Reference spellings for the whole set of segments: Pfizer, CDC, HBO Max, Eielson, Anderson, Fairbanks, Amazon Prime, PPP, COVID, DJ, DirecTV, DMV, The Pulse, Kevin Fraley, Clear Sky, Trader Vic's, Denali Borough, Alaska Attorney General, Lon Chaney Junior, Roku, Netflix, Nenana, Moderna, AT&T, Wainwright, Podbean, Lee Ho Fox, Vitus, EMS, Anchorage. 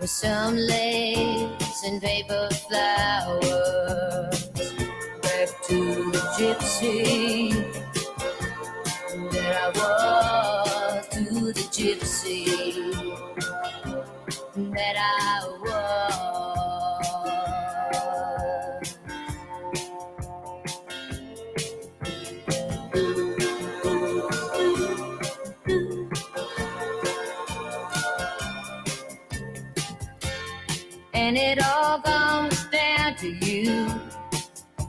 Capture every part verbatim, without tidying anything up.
With some lace and paper flowers, back to the gypsy that I was, to the gypsy that I was. And it all comes down to you,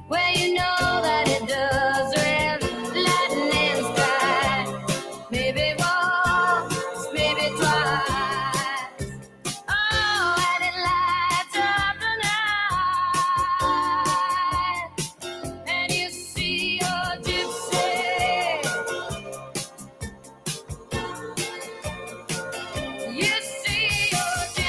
where you know that it does really lightning in the sky. Maybe once, maybe twice, oh, and it lights up the night, and you see your gypsy. You see your gypsy.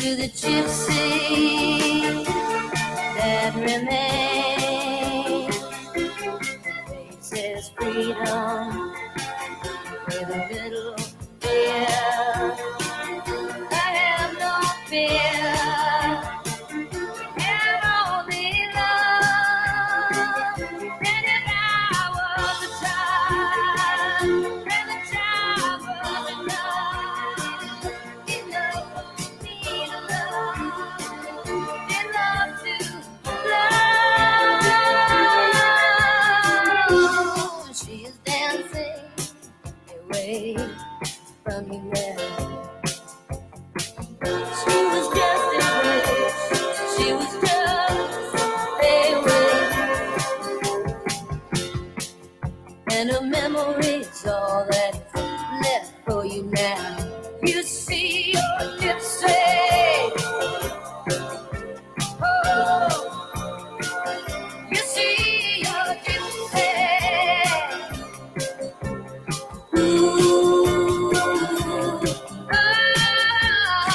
To the gypsy that remains, faces freedom with a little fear. I have no fear, have only love. And if I was a child, and the child was enough, enough for me to love, enough to love. She is dancing away from you now. She was just a wish. She was just a wish. And her memory's all that's left for you now. You see your gypsy. Oh, you see your gypsy. Ooh, ah, and it all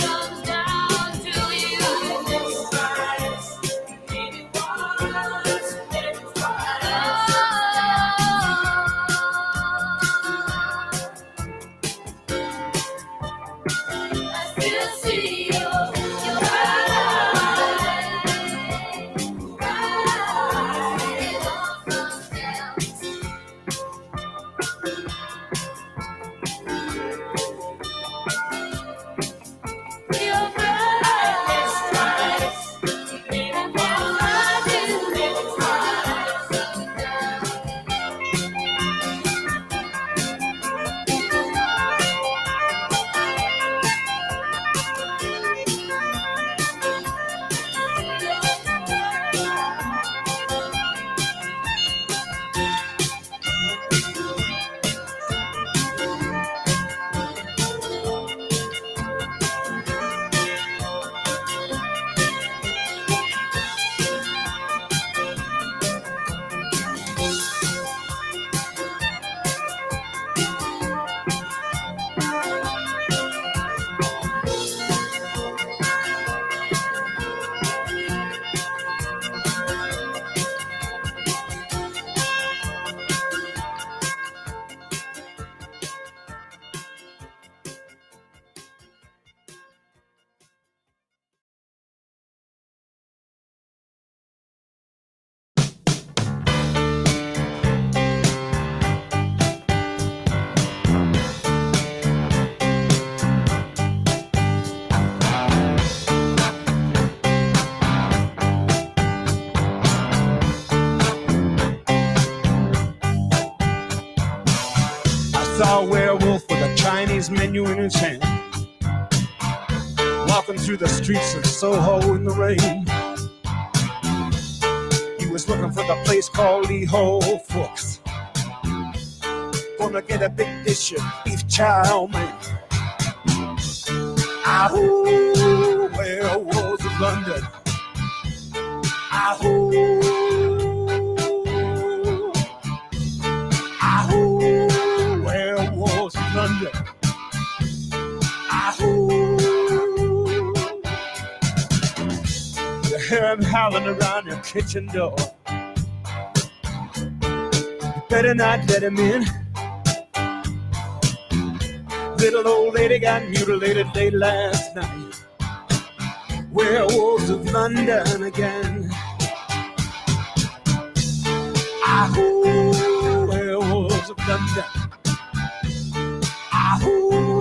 comes down to you. I still see you, your eyes, eyes, and it all comes down to you. Your brightness twice, and all I do is twice. I saw a werewolf with a Chinese menu in his hand, walking through the streets of Soho in the rain. was working for the place called Lee Ho Fox. Gonna get a big dish of beef chow mein. Ah, ooh, where was London? Ah, ooh, ah, ooh, where was London? Ah, ooh, you hear him howling around your kitchen door. You better not let him in. Little old lady got mutilated late last night. Werewolves of London again. Ah, ooh, werewolves of London. Ah, ooh,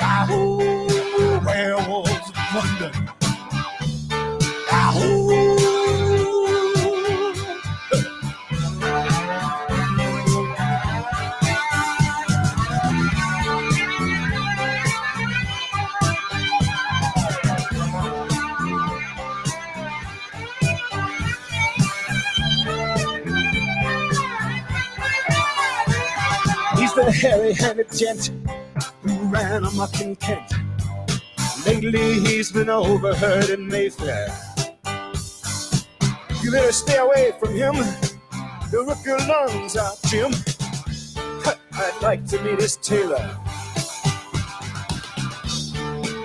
ah, ooh, werewolves of London. Ah, ooh. The hairy-handed gent who ran amok in Kent. Lately he's been overheard in Mayfair. You better stay away from him. He'll rip your lungs out, Jim. I'd like to meet his tailor.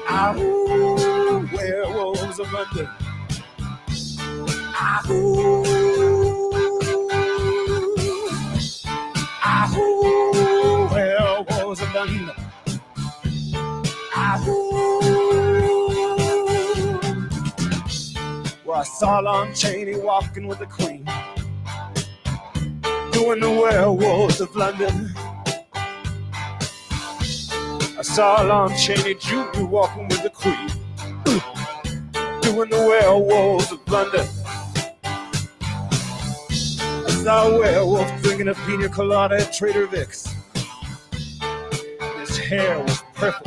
Ah, ooh, werewolves of London. Ah, ooh, ah, ooh. London. Ah, ooh. Well, I saw Lon Chaney walking with the Queen, doing the werewolves of London. I saw Lon Chaney Junior walking with the Queen, doing the werewolves of London. I saw a werewolf drinking a pina colada at Trader Vic's. Hair was perfect.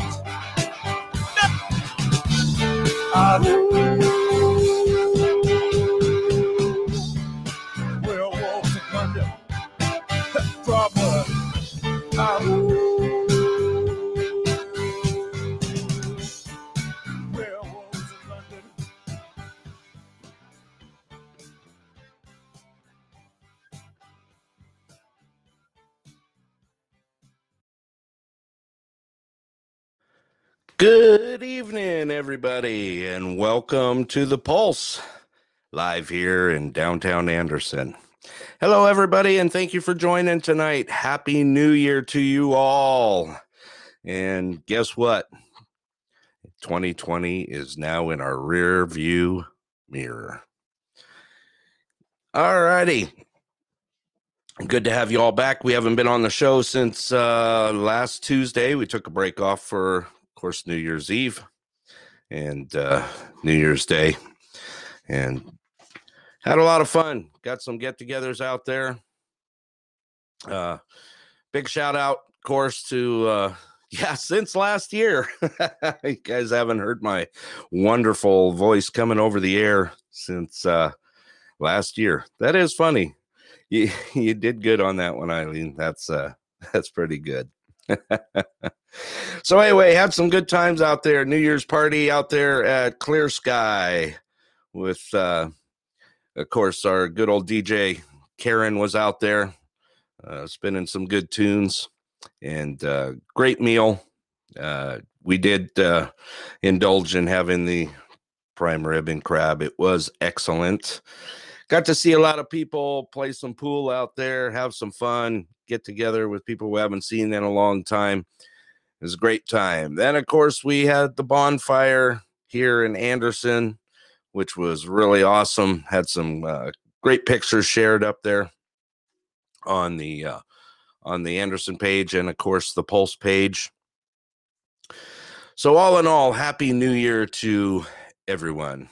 Ah, ooh, werewolves of London. Proper. Ah, ooh, werewolves of London. Good evening, everybody, and welcome to The Pulse, live here in downtown Anderson. Hello, everybody, and thank you for joining tonight. Happy New Year to you all. And guess what? twenty twenty is now in our rear view mirror. All righty. Good to have you all back. We haven't been on the show since uh, last Tuesday. We took a break off for... Of course, New Year's Eve and uh, New Year's Day, and had a lot of fun. Got some get-togethers out there. Uh, big shout out, of course, to uh, yeah, since last year. You guys haven't heard my wonderful voice coming over the air since uh, last year. That is funny. You you did good on that one, Eileen. That's uh, that's pretty good. So anyway, had some good times out there. New Year's party out there at Clear Sky with, uh, of course, our good old D J Karen was out there uh, spinning some good tunes and uh, great meal. Uh, we did uh, indulge in having the prime rib and crab. It was excellent. Got to see a lot of people, play some pool out there, have some fun, get together with people we haven't seen in a long time. It was a great time. Then, of course, we had the bonfire here in Anderson, which was really awesome. Had some uh, great pictures shared up there on the uh, on the Anderson page and, of course, the Pulse page. So all in all, Happy New Year to everyone.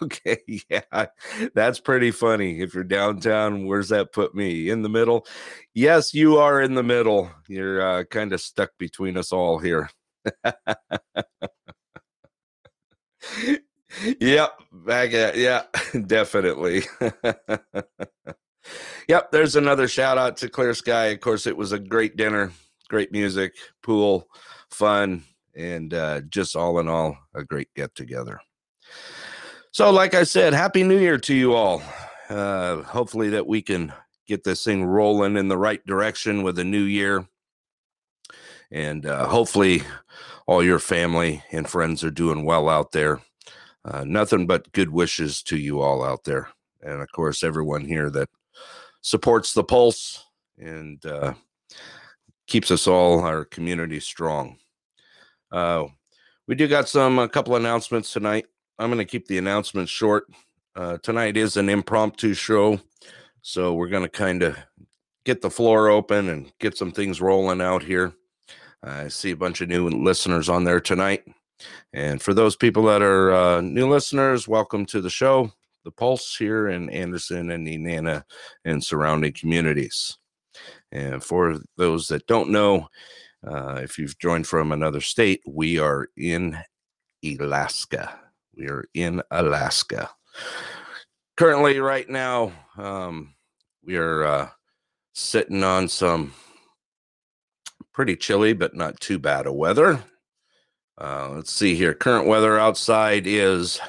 Okay, yeah, that's pretty funny. If you're downtown, where's that put me? In the middle? Yes, you are in the middle. You're uh, kind of stuck between us all here. Yep, back at yeah, definitely. Yep, there's another shout out to Clear Sky. Of course, it was a great dinner, great music, pool, fun, and uh, just all in all, a great get together. So, like I said, Happy New Year to you all. Uh, hopefully that we can get this thing rolling in the right direction with a new year. And uh, hopefully all your family and friends are doing well out there. Uh, nothing but good wishes to you all out there. And, of course, everyone here that supports The Pulse and uh, keeps us all, our community, strong. Uh, we do got some, a couple announcements tonight. I'm going to keep the announcements short. Uh, tonight is an impromptu show, so we're going to kind of get the floor open and get some things rolling out here. I see a bunch of new listeners on there tonight. And for those people that are uh, new listeners, welcome to the show, The Pulse, here in Anderson and Nenana and surrounding communities. And for those that don't know, uh, if you've joined from another state, we are in Alaska. We are in Alaska. Currently, right now, um, we are uh, sitting on some pretty chilly, but not too bad a weather. Uh, let's see here. Current weather outside is,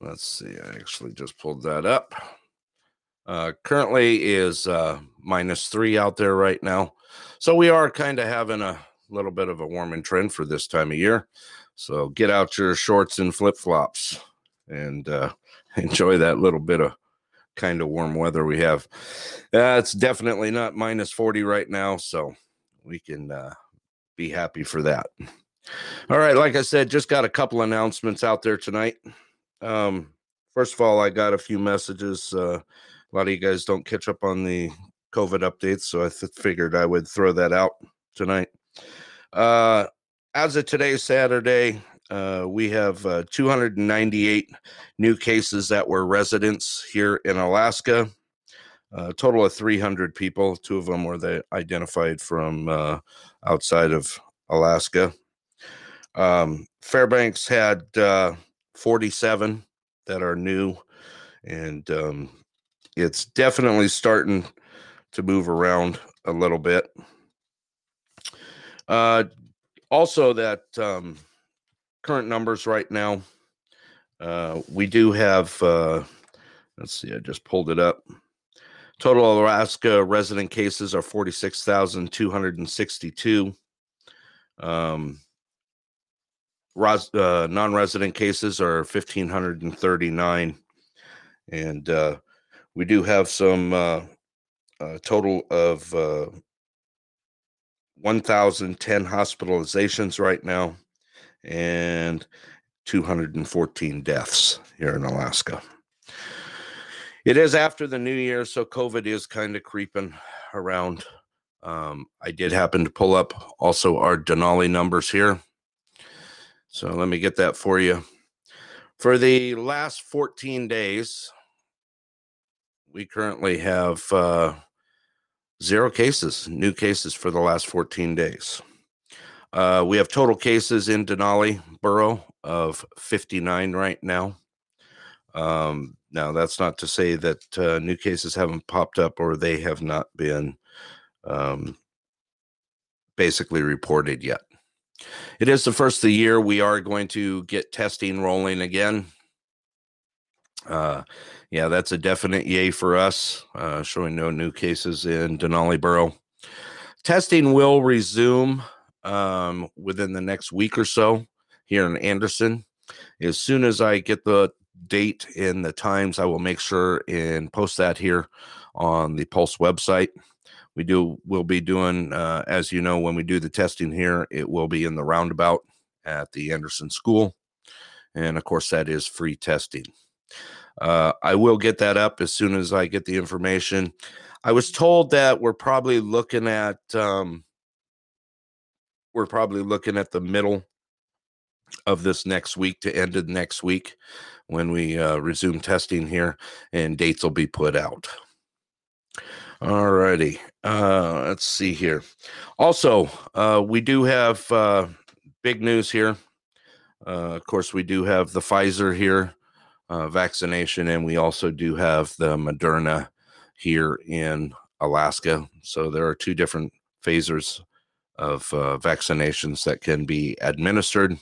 let's see, I actually just pulled that up. Uh, currently is uh, minus three out there right now. So we are kind of having a little bit of a warming trend for this time of year. So get out your shorts and flip-flops and uh, enjoy that little bit of kind of warm weather we have. Uh, it's definitely not minus forty right now, so we can uh, be happy for that. All right, like I said, just got a couple announcements out there tonight. Um, first of all, I got a few messages. Uh, a lot of you guys don't catch up on the COVID updates, so I th- figured I would throw that out tonight. Uh, as of today, Saturday, uh, we have uh, two hundred ninety-eight new cases that were residents here in Alaska. A uh, total of three hundred people. Two of them were the, identified from uh, outside of Alaska. Um, Fairbanks had uh, forty-seven that are new, and um, it's definitely starting to move around a little bit. Uh, also, that um, current numbers right now, uh, we do have, uh, let's see, I just pulled it up. Total Alaska resident cases are forty-six thousand two hundred sixty-two. Um, ros- uh, non-resident cases are one thousand five hundred thirty-nine. And uh, we do have some uh, uh, total of uh, one thousand ten hospitalizations right now and two hundred fourteen deaths here in Alaska. It is after the new year, so COVID is kind of creeping around. Um, I did happen to pull up also our Denali numbers here. So let me get that for you. For the last fourteen days, we currently have uh, zero cases, new cases for the last fourteen days. Uh, we have total cases in Denali Borough of fifty-nine right now. Um, now, that's not to say that uh, new cases haven't popped up or they have not been um, basically reported yet. It is the first of the year. We are going to get testing rolling again. Uh, yeah, that's a definite yay for us, uh, showing no new cases in Denali Borough. Testing will resume um, within the next week or so here in Anderson. As soon as I get the date and the times, I will make sure and post that here on the Pulse website. We do, we'll be doing, uh, as you know, when we do the testing here, it will be in the roundabout at the Anderson School. And of course, that is free testing. Uh, I will get that up as soon as I get the information. I was told that we're probably looking at, um, we're probably looking at the middle of this next week to end of next week when we uh, resume testing here, and dates will be put out. All righty. Uh, let's see here. Also, uh, we do have uh, big news here. Uh, of course, we do have the Pfizer here uh, vaccination, and we also do have the Moderna here in Alaska. So there are two different phasers of uh, vaccinations that can be administered.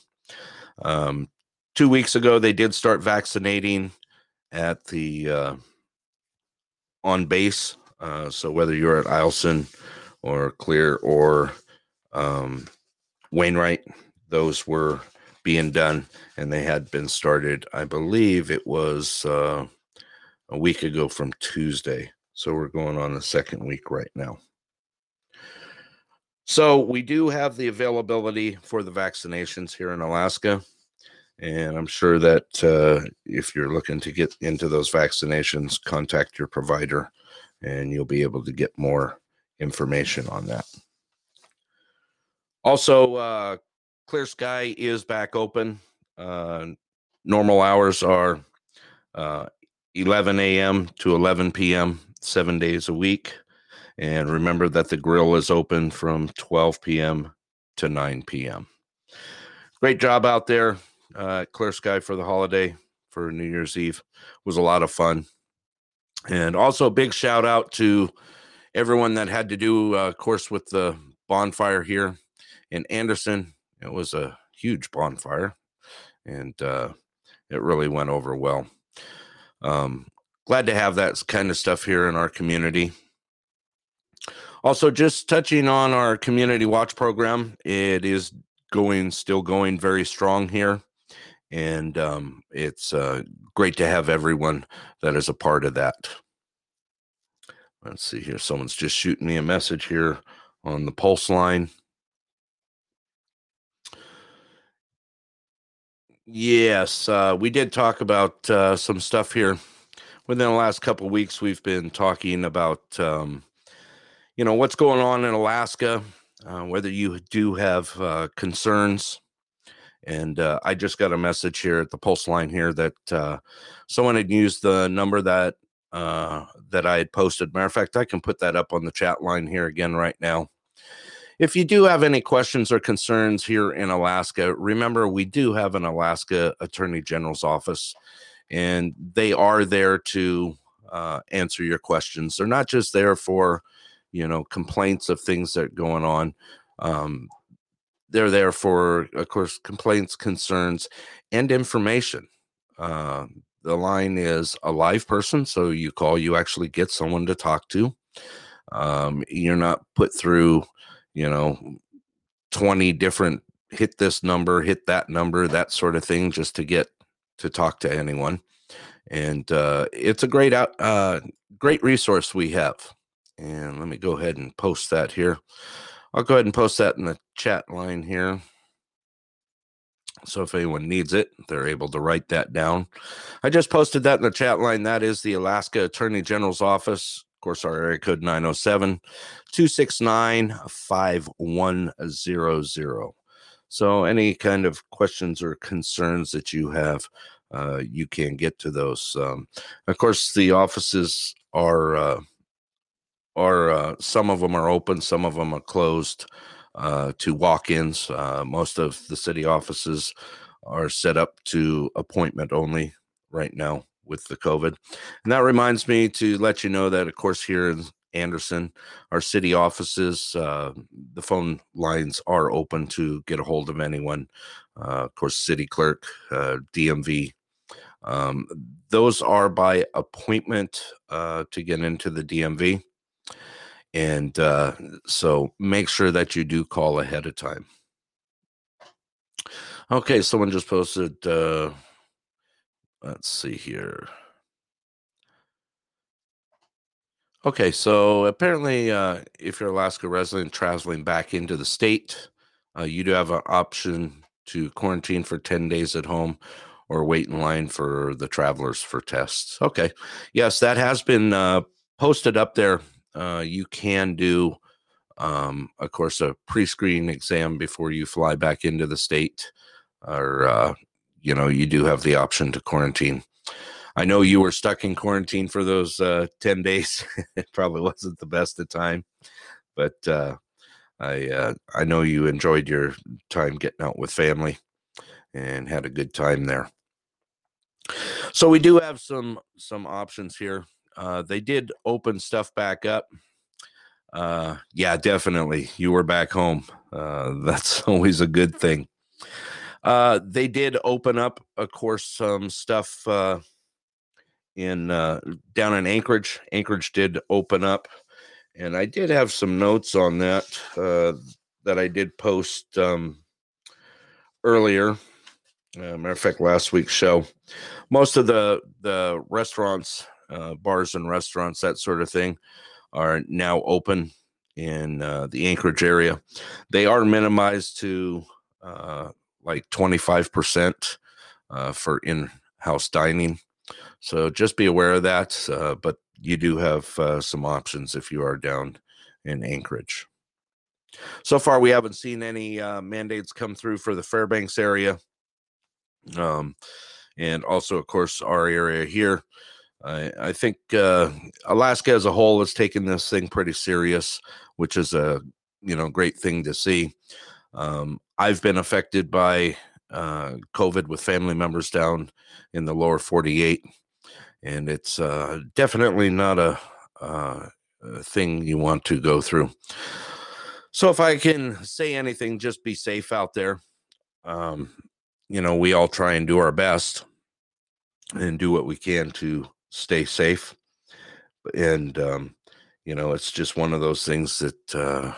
Um, two weeks ago, they did start vaccinating at the uh, on base. Uh, so whether you're at Eielson or Clear or um, Wainwright, those were being done, and they had been started, I believe it was uh, a week ago from Tuesday. So we're going on the second week right now. So we do have the availability for the vaccinations here in Alaska, and I'm sure that uh, if you're looking to get into those vaccinations, contact your provider, and you'll be able to get more information on that. Also, uh, Clear Sky is back open. Uh, normal hours are uh, eleven a.m. to eleven p.m., seven days a week. And remember that the grill is open from twelve p.m. to nine p.m. Great job out there uh, at Clear Sky for the holiday, for New Year's Eve. It was a lot of fun. And also, big shout out to everyone that had to do, uh, of course, with the bonfire here in Anderson. It was a huge bonfire, and uh, it really went over well. Um, glad to have that kind of stuff here in our community. Also, just touching on our Community Watch program, it is going, still going very strong here. And um, it's uh, great to have everyone that is a part of that. Let's see here. Someone's just shooting me a message here on the Pulse line. Yes, uh, we did talk about uh, some stuff here. Within the last couple of weeks, we've been talking about, um, you know, what's going on in Alaska, uh, whether you do have uh, concerns. And uh, I just got a message here at the Pulse line here that uh, someone had used the number that uh, that I had posted. Matter of fact, I can put that up on the chat line here again right now. If you do have any questions or concerns here in Alaska, remember we do have an Alaska Attorney General's office, and they are there to uh, answer your questions. They're not just there for, you know, complaints of things that are going on. Um, they're there for, of course, complaints, concerns, and information. Uh, the line is a live person, so you call, you actually get someone to talk to. Um, you're not put through, you know, twenty different hit this number, hit that number, that sort of thing, just to get to talk to anyone. And uh, it's a great, out, uh, great resource we have. And let me go ahead and post that here. I'll go ahead and post that in the chat line here. So if anyone needs it, they're able to write that down. I just posted that in the chat line. That is the Alaska Attorney General's office. Of course, our area code nine oh seven, two six nine, five one zero zero. So any kind of questions or concerns that you have, uh, you can get to those. Um, of course, the offices are, uh, are uh, some of them are open, some of them are closed uh, to walk-ins. Uh, most of the city offices are set up to appointment only right now with the COVID. And that reminds me to let you know that, of course, here in Anderson, our city offices, uh, the phone lines are open to get a hold of anyone. Uh, of course, city clerk, uh, D M V. Um, those are by appointment uh, to get into the D M V. And uh, so make sure that you do call ahead of time. Okay, someone just posted... Uh, Let's see here. Okay, so apparently uh, if you're an Alaska resident traveling back into the state, uh, you do have an option to quarantine for ten days at home or wait in line for the travelers for tests. Okay, yes, that has been uh, posted up there. Uh, you can do, um, of course, a pre-screen exam before you fly back into the state, or uh you know, you do have the option to quarantine. I know you were stuck in quarantine for those uh, ten days. It probably wasn't the best of time, but uh, I uh, I know you enjoyed your time getting out with family and had a good time there. So we do have some some options here. Uh, they did open stuff back up. Uh, yeah, definitely. You were back home. Uh, that's always a good thing. Uh, they did open up, of course, some stuff uh, in uh, down in Anchorage. Anchorage did open up, and I did have some notes on that uh, that I did post um, earlier. Uh, matter of fact, last week's show. Most of the the restaurants, uh, bars and restaurants, that sort of thing, are now open in uh, the Anchorage area. They are minimized to uh, like twenty-five percent uh, for in-house dining. So just be aware of that. Uh, but you do have uh, some options if you are down in Anchorage. So far, we haven't seen any uh, mandates come through for the Fairbanks area. Um, and also, of course, our area here. I, I think uh, Alaska as a whole is taking this thing pretty serious, which is a you know great thing to see. Um, I've been affected by uh, COVID with family members down in the lower forty-eight, and it's uh, definitely not a, uh, a thing you want to go through. So if I can say anything, just be safe out there. Um, you know, we all try and do our best and do what we can to stay safe. And, um, you know, it's just one of those things that uh,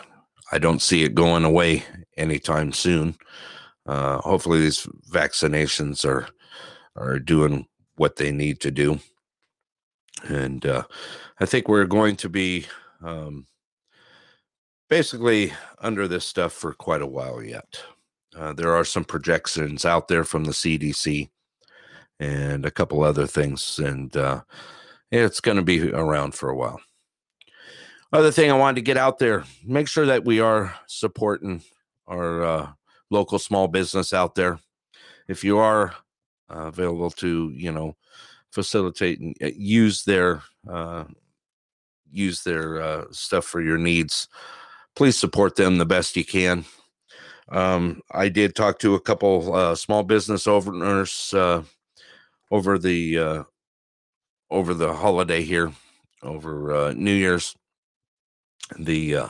I don't see it going away anytime soon. Uh, hopefully these vaccinations are are doing what they need to do. And uh, I think we're going to be um, basically under this stuff for quite a while yet. Uh, there are some projections out there from the C D C and a couple other things, and uh, it's going to be around for a while. Other thing I wanted to get out there, make sure that we are supporting our uh, local small business out there. If you are uh, available to, you know, facilitate and use their, uh, use their uh, stuff for your needs, please support them the best you can. Um, I did talk to a couple uh, small business owners uh, over the uh, over the holiday here, over uh, New Year's. The uh,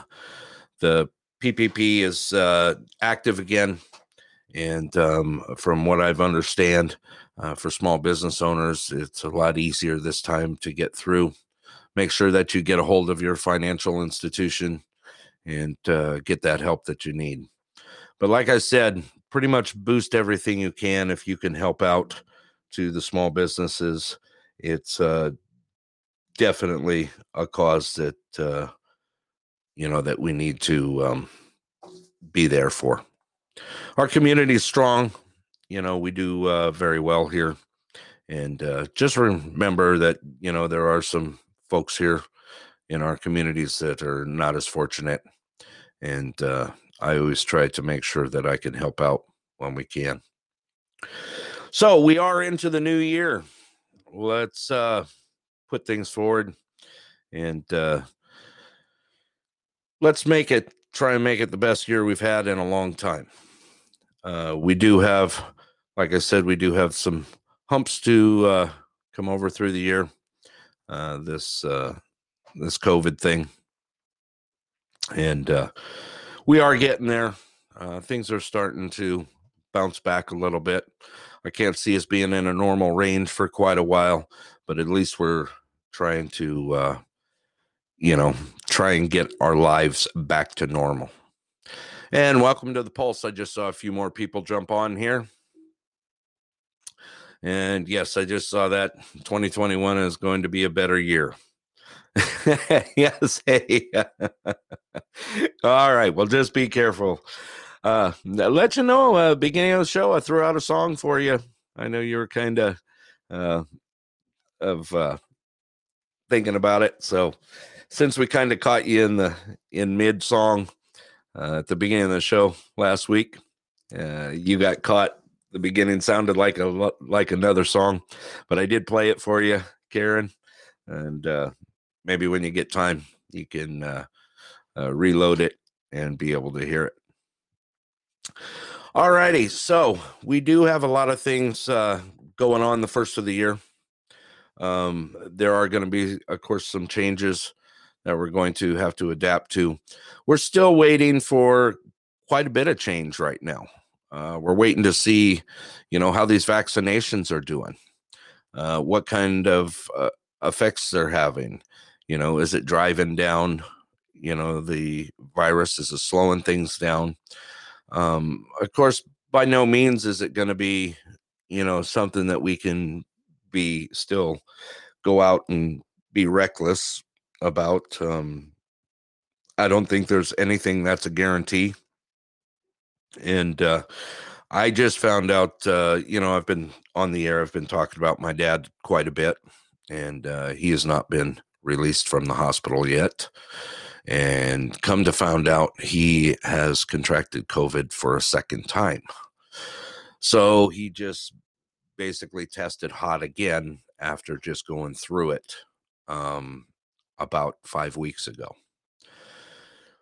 the P P P is uh, active again, and um, from what I've understand, uh, for small business owners, it's a lot easier this time to get through. Make sure that you get a hold of your financial institution and uh, get that help that you need. But like I said, pretty much boost everything you can if you can help out to the small businesses. It's uh, definitely a cause that, uh, you know, that we need to um, be there for. Our community is strong. You know, we do uh, very well here. And uh, just remember that, you know, there are some folks here in our communities that are not as fortunate. And uh, I always try to make sure that I can help out when we can. So we are into the new year. Let's uh, put things forward and uh, let's make it, try and make it the best year we've had in a long time. Uh, we do have, like I said, we do have some humps to uh, come over through the year. Uh, this, uh, this COVID thing. And uh, we are getting there. Uh, things are starting to bounce back a little bit. I can't see us being in a normal range for quite a while, but at least we're trying to, uh, you know, try and get our lives back to normal. And welcome to The Pulse. I just saw a few more people jump on here. And yes, I just saw that twenty twenty-one is going to be a better year. Yes. Hey. All right. Well, just be careful. Uh, let you know, uh, beginning of the show, I threw out a song for you. I know you were kind of, uh, of, uh, thinking about it. So since we kind of caught you in the, in mid song, uh, at the beginning of the show last week, uh, you got caught. The beginning sounded like a, like another song, but I did play it for you, Karen. And, uh, maybe when you get time, you can, uh, uh reload it and be able to hear it. All righty. So we do have a lot of things uh, going on the first of the year. Um, there are going to be, of course, some changes that we're going to have to adapt to. We're still waiting for quite a bit of change right now. Uh, we're waiting to see, you know, how these vaccinations are doing, uh, what kind of uh, effects they're having. You know, is it driving down, you know, the virus? Is it slowing things down? Um, of course, by no means is it going to be, you know, something that we can be still go out and be reckless about. Um, I don't think there's anything that's a guarantee. And uh, I just found out, uh, you know, I've been on the air. I've been talking about my dad quite a bit, and uh, he has not been released from the hospital yet. And come to find out, he has contracted COVID for a second time. So he just basically tested hot again after just going through it um, about five weeks ago.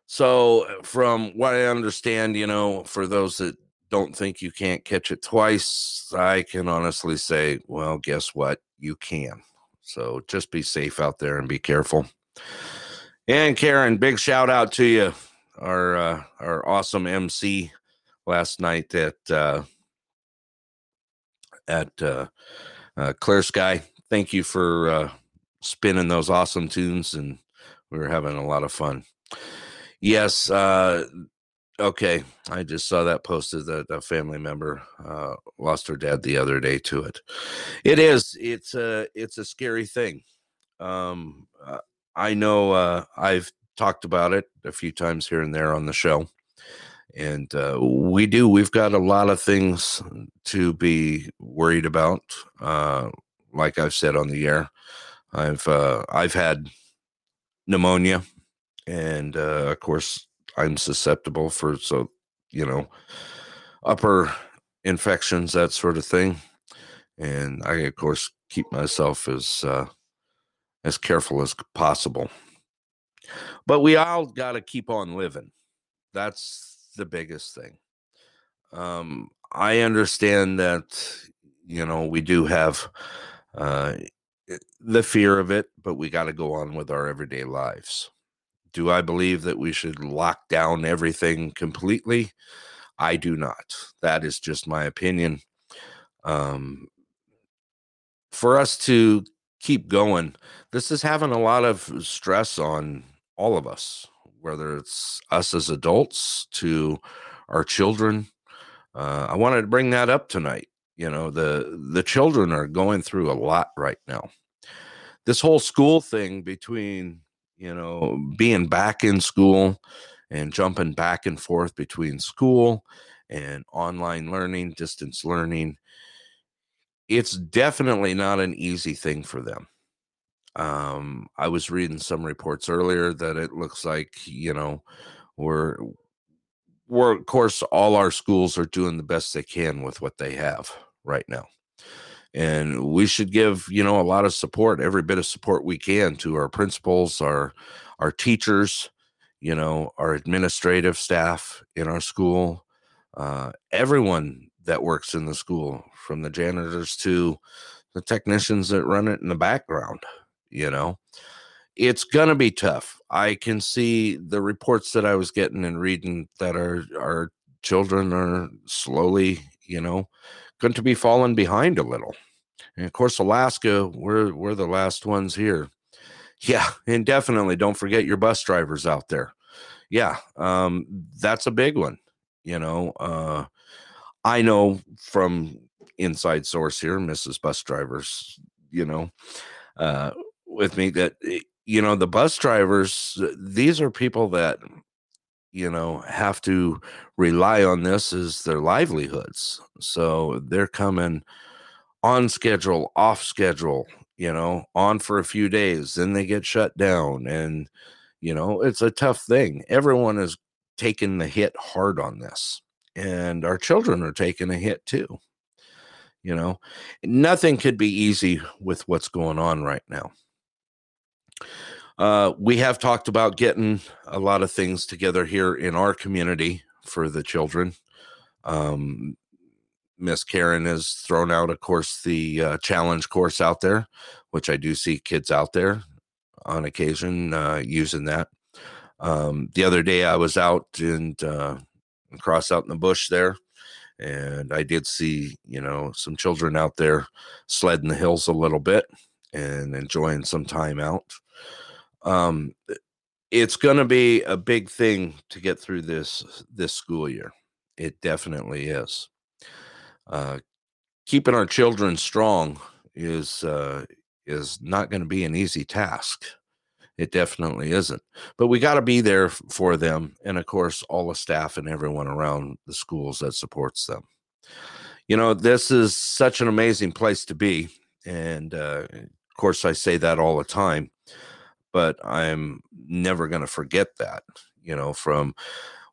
So from what I understand, you know, for those that don't think you can't catch it twice, I can honestly say, well, guess what? You can. So just be safe out there and be careful. And Karen, big shout out to you, our uh, our awesome M C last night at uh, at uh, uh, Clear Sky. Thank you for uh, spinning those awesome tunes, and we were having a lot of fun. Yes. Uh, okay. I just saw that posted that a family member uh, lost her dad the other day to it. It is. It's a, it's a scary thing. Um, I know uh, I've talked about it a few times here and there on the show. And uh, we do. We've got a lot of things to be worried about. Uh, like I've said on the air, I've uh, I've had pneumonia. And, uh, of course, I'm susceptible for, so, you know, upper infections, that sort of thing. And I, of course, keep myself as uh, as careful as possible. But we all got to keep on living. That's the biggest thing. Um, I understand that, you know, we do have uh, the fear of it, but we got to go on with our everyday lives. Do I believe that we should lock down everything completely? I do not. That is just my opinion. Um, for us to keep going, this is having a lot of stress on all of us, whether it's us as adults to our children. Uh, I wanted to bring that up tonight. You know, the, the children are going through a lot right now. This whole school thing between, you know, being back in school and jumping back and forth between school and online learning, distance learning, it's definitely not an easy thing for them. Um, I was reading some reports earlier that it looks like, you know, we're, we're, of course, all our schools are doing the best they can with what they have right now. And we should give, you know, a lot of support, every bit of support we can to our principals, our our teachers, you know, our administrative staff in our school, uh, everyone that works in the school, from the janitors to the technicians that run it in the background. You know, it's going to be tough. I can see the reports that I was getting and reading that our, our children are slowly, you know, going to be falling behind a little. And of course, Alaska, we're, we're the last ones here. Yeah. And definitely don't forget your bus drivers out there. Yeah. Um, that's a big one. You know, uh, I know from inside source here, Missus Bus Drivers, you know, uh, with me that, you know, the bus drivers, these are people that, you know, have to rely on this as their livelihoods. So they're coming on schedule, off schedule, you know, on for a few days, then they get shut down. And, you know, it's a tough thing. Everyone is taking the hit hard on this. And our children are taking a hit too. You know, nothing could be easy with what's going on right now. Uh, we have talked about getting a lot of things together here in our community for the children. Um, Miss Karen has thrown out, of course, the uh, challenge course out there, which I do see kids out there on occasion uh, using that. Um, the other day I was out and uh, across out in the bush there, and I did see, you know, some children out there sledding the hills a little bit and enjoying some time out. Um, it's going to be a big thing to get through this this school year. It definitely is. Uh, keeping our children strong is uh, is not going to be an easy task. It definitely isn't. But we got to be there for them, and of course, all the staff and everyone around the schools that supports them. You know, this is such an amazing place to be, and uh, of course, I say that all the time. But I'm never going to forget that. You know, from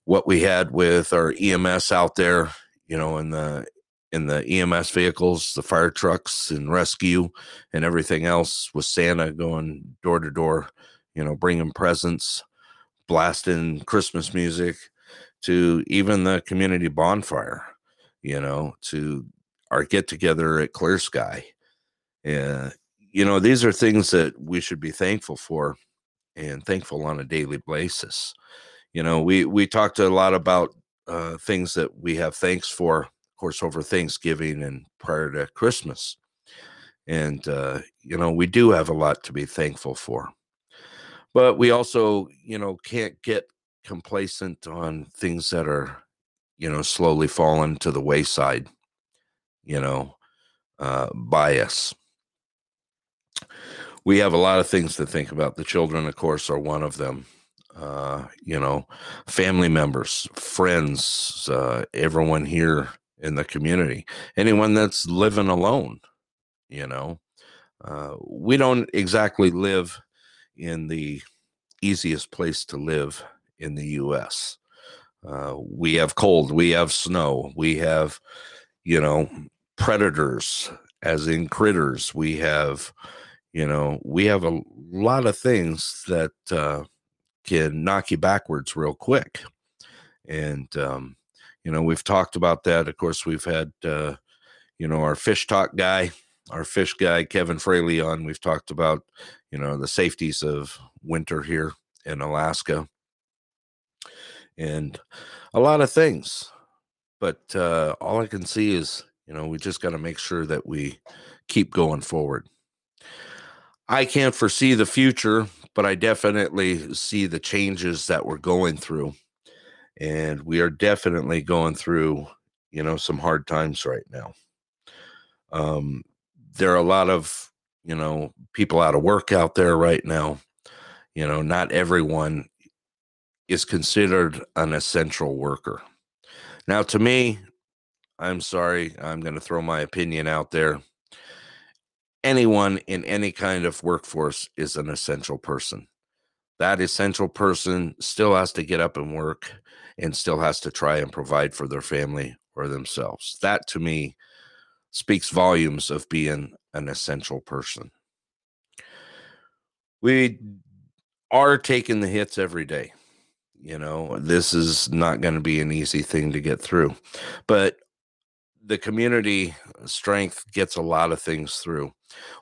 what we had with our E M S out there, you know, in the in the E M S vehicles, the fire trucks and rescue and everything else, with Santa going door to door, you know, bringing presents, blasting Christmas music, to even the community bonfire, you know, to our get together at Clear Sky. Yeah. You know, these are things that we should be thankful for and thankful on a daily basis. You know, we, we talked a lot about uh, things that we have thanks for, of course, over Thanksgiving and prior to Christmas. And, uh, you know, we do have a lot to be thankful for. But we also, you know, can't get complacent on things that are, you know, slowly falling to the wayside, you know, uh, by us. We have a lot of things to think about. The children, of course, are one of them. Uh, you know, family members, friends, uh, everyone here in the community, anyone that's living alone, you know. Uh, we don't exactly live in the easiest place to live in the U S. Uh, we have cold, we have snow, we have, you know, predators, as in critters. We have... You know, we have a lot of things that uh, can knock you backwards real quick. And, um, you know, we've talked about that. Of course, we've had, uh, you know, our fish talk guy, our fish guy, Kevin Fraley, on. We've talked about, you know, the safeties of winter here in Alaska and a lot of things. But uh, all I can see is, you know, we just got to make sure that we keep going forward. I can't foresee the future, but I definitely see the changes that we're going through. And we are definitely going through, you know, some hard times right now. Um, there are a lot of, you know, people out of work out there right now. You know, not everyone is considered an essential worker. Now, to me, I'm sorry, I'm going to throw my opinion out there. Anyone in any kind of workforce is an essential person. That essential person still has to get up and work and still has to try and provide for their family or themselves. That, to me, speaks volumes of being an essential person. We are taking the hits every day. You know, this is not going to be an easy thing to get through. But the community strength gets a lot of things through.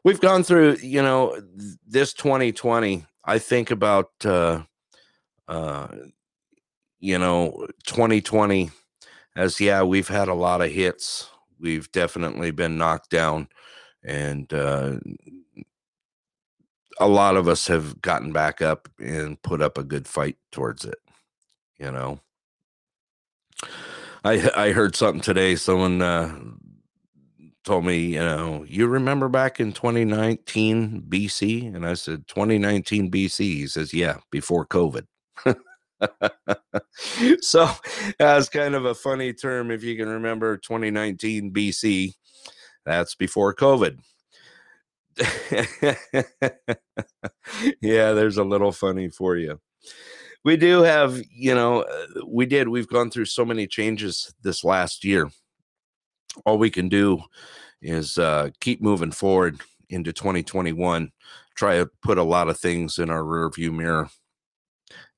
We've gone through, you know, this twenty twenty, I think about, uh, uh, you know, twenty twenty as, yeah, we've had a lot of hits. We've definitely been knocked down, and uh, a lot of us have gotten back up and put up a good fight towards it, you know. I, I heard something today. Someone uh, told me, you know, you remember back in twenty nineteen B C? And I said, twenty nineteen B C? He says, yeah, before COVID. So that's kind of a funny term. If you can remember twenty nineteen B C, that's before COVID. Yeah, there's a little funny for you. We do have, you know, we did. We've gone through so many changes this last year. All we can do is uh, keep moving forward into twenty twenty-one, try to put a lot of things in our rearview mirror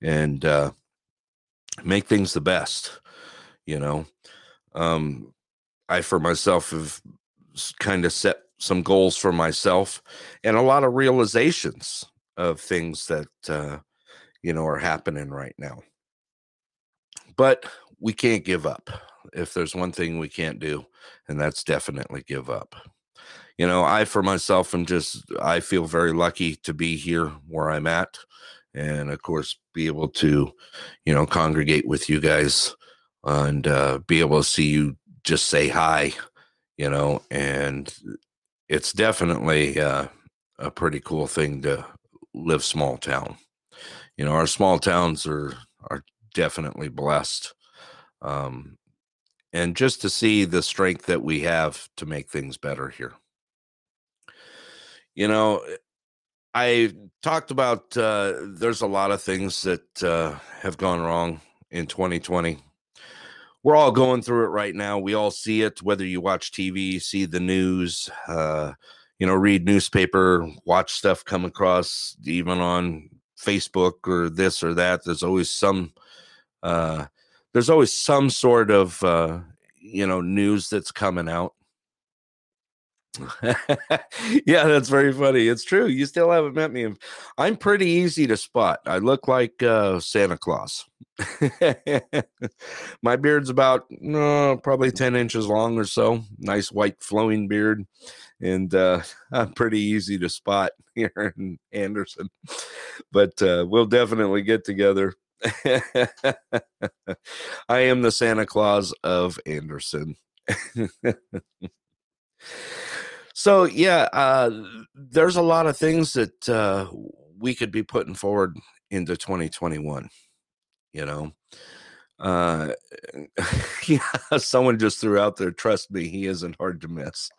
and uh, make things the best, you know. Um, I for myself have kind of set some goals for myself and a lot of realizations of things that, uh, you know, are happening right now. But we can't give up. If there's one thing we can't do, and that's definitely give up. You know, I, for myself, am just, I feel very lucky to be here where I'm at. And of course, be able to, you know, congregate with you guys and uh, be able to see you just say hi, you know, and it's definitely uh, a pretty cool thing to live small town. You know, our small towns are, are definitely blessed. Um, and just to see the strength that we have to make things better here. You know, I talked about uh, there's a lot of things that uh, have gone wrong in twenty twenty. We're all going through it right now. We all see it, whether you watch T V, see the news, uh, you know, read newspaper, watch stuff come across, even on Facebook or this or that. There's always some uh, there's always some sort of, uh, you know, news that's coming out. Yeah, that's very funny. It's true. You still haven't met me. I'm pretty easy to spot. I look like uh, Santa Claus. My beard's about no, probably ten inches long or so. Nice white flowing beard. And uh, I'm pretty easy to spot here in Anderson. But uh, we'll definitely get together. I am the Santa Claus of Anderson. So, yeah, uh, there's a lot of things that uh, we could be putting forward into twenty twenty-one, you know. Uh, yeah, someone just threw out there, trust me, he isn't hard to miss.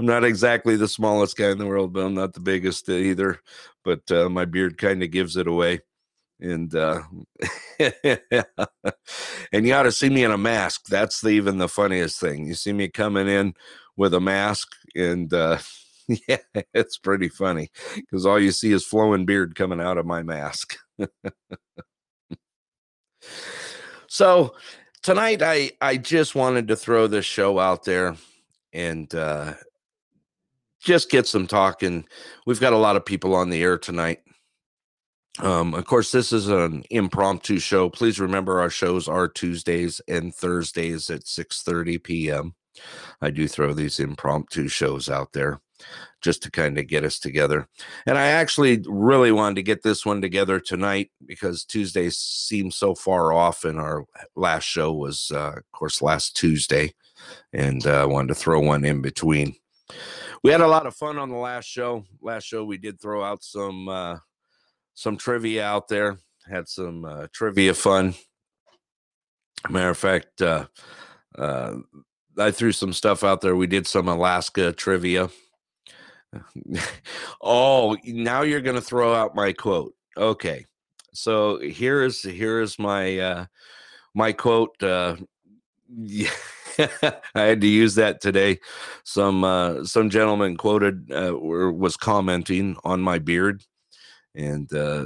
I'm not exactly the smallest guy in the world, but I'm not the biggest either. But uh, my beard kind of gives it away. And uh, and you ought to see me in a mask. That's the, even the funniest thing. You see me coming in with a mask, and uh, yeah, it's pretty funny because all you see is flowing beard coming out of my mask. So tonight, I I just wanted to throw this show out there and uh, just get some talking. We've got a lot of people on the air tonight. Um, of course, this is an impromptu show. Please remember our shows are Tuesdays and Thursdays at six thirty p.m. I do throw these impromptu shows out there just to kind of get us together. And I actually really wanted to get this one together tonight because Tuesday seems so far off, and our last show was, uh, of course, last Tuesday. And I uh, wanted to throw one in between. We had a lot of fun on the last show. Last show, we did throw out some... Uh, Some trivia out there, had some uh, trivia fun. Matter of fact, uh, uh, I threw some stuff out there. We did some Alaska trivia. Oh, now you're going to throw out my quote. Okay. So here is, here is my, uh, my quote. Uh, yeah. I had to use that today. Some, uh, some gentleman quoted uh, or was commenting on my beard. And uh,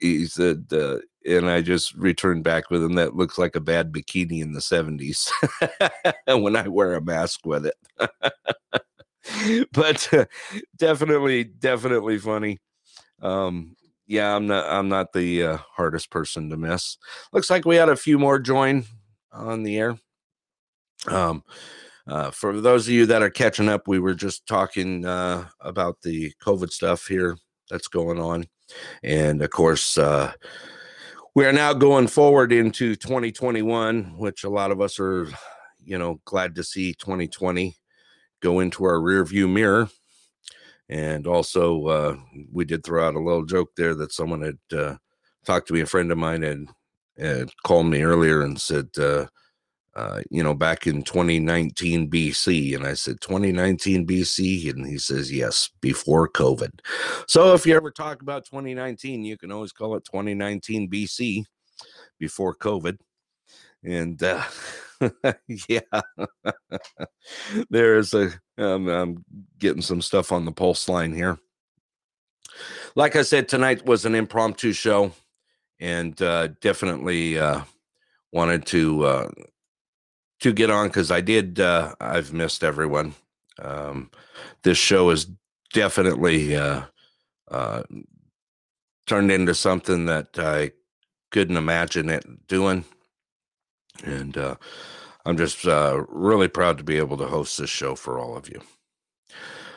he said, uh, and I just returned back with him, that looks like a bad bikini in the seventies when I wear a mask with it. But uh, definitely, definitely funny. Um, yeah, I'm not, I'm not the uh, hardest person to miss. Looks like we had a few more join on the air. Um, uh, for those of you that are catching up, we were just talking uh, about the COVID stuff here that's going on. And of course, uh, we are now going forward into twenty twenty-one, which a lot of us are, you know, glad to see twenty twenty go into our rearview mirror. And also, uh, we did throw out a little joke there that someone had uh, talked to me, a friend of mine had, had called me earlier and said, uh, uh, you know, back in twenty nineteen B C. And I said, twenty nineteen B C? And he says, yes, before COVID. So if you ever talk about twenty nineteen, you can always call it twenty nineteen B C, before COVID. And, uh, yeah, there's a, um, I'm getting some stuff on the Pulse line here. Like I said, tonight was an impromptu show, and, uh, definitely, uh, wanted to, uh, to get on, because I did, uh, I've missed everyone. Um, this show is definitely uh, uh, turned into something that I couldn't imagine it doing. And uh, I'm just uh, really proud to be able to host this show for all of you.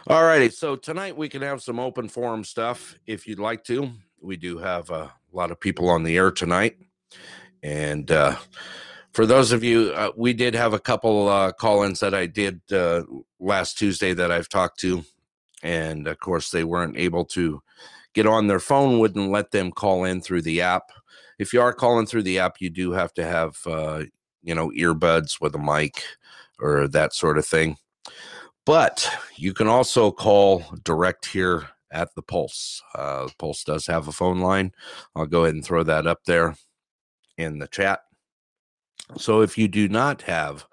All righty. So tonight we can have some open forum stuff if you'd like to. We do have a lot of people on the air tonight. And uh, for those of you, uh, we did have a couple uh, call-ins that I did uh, last Tuesday that I've talked to. And, of course, they weren't able to get on. Their phone wouldn't let them call in through the app. If you are calling through the app, you do have to have, uh, you know, earbuds with a mic or that sort of thing. But you can also call direct here at The Pulse. Uh, The Pulse does have a phone line. I'll go ahead and throw that up there in the chat. So if you do not have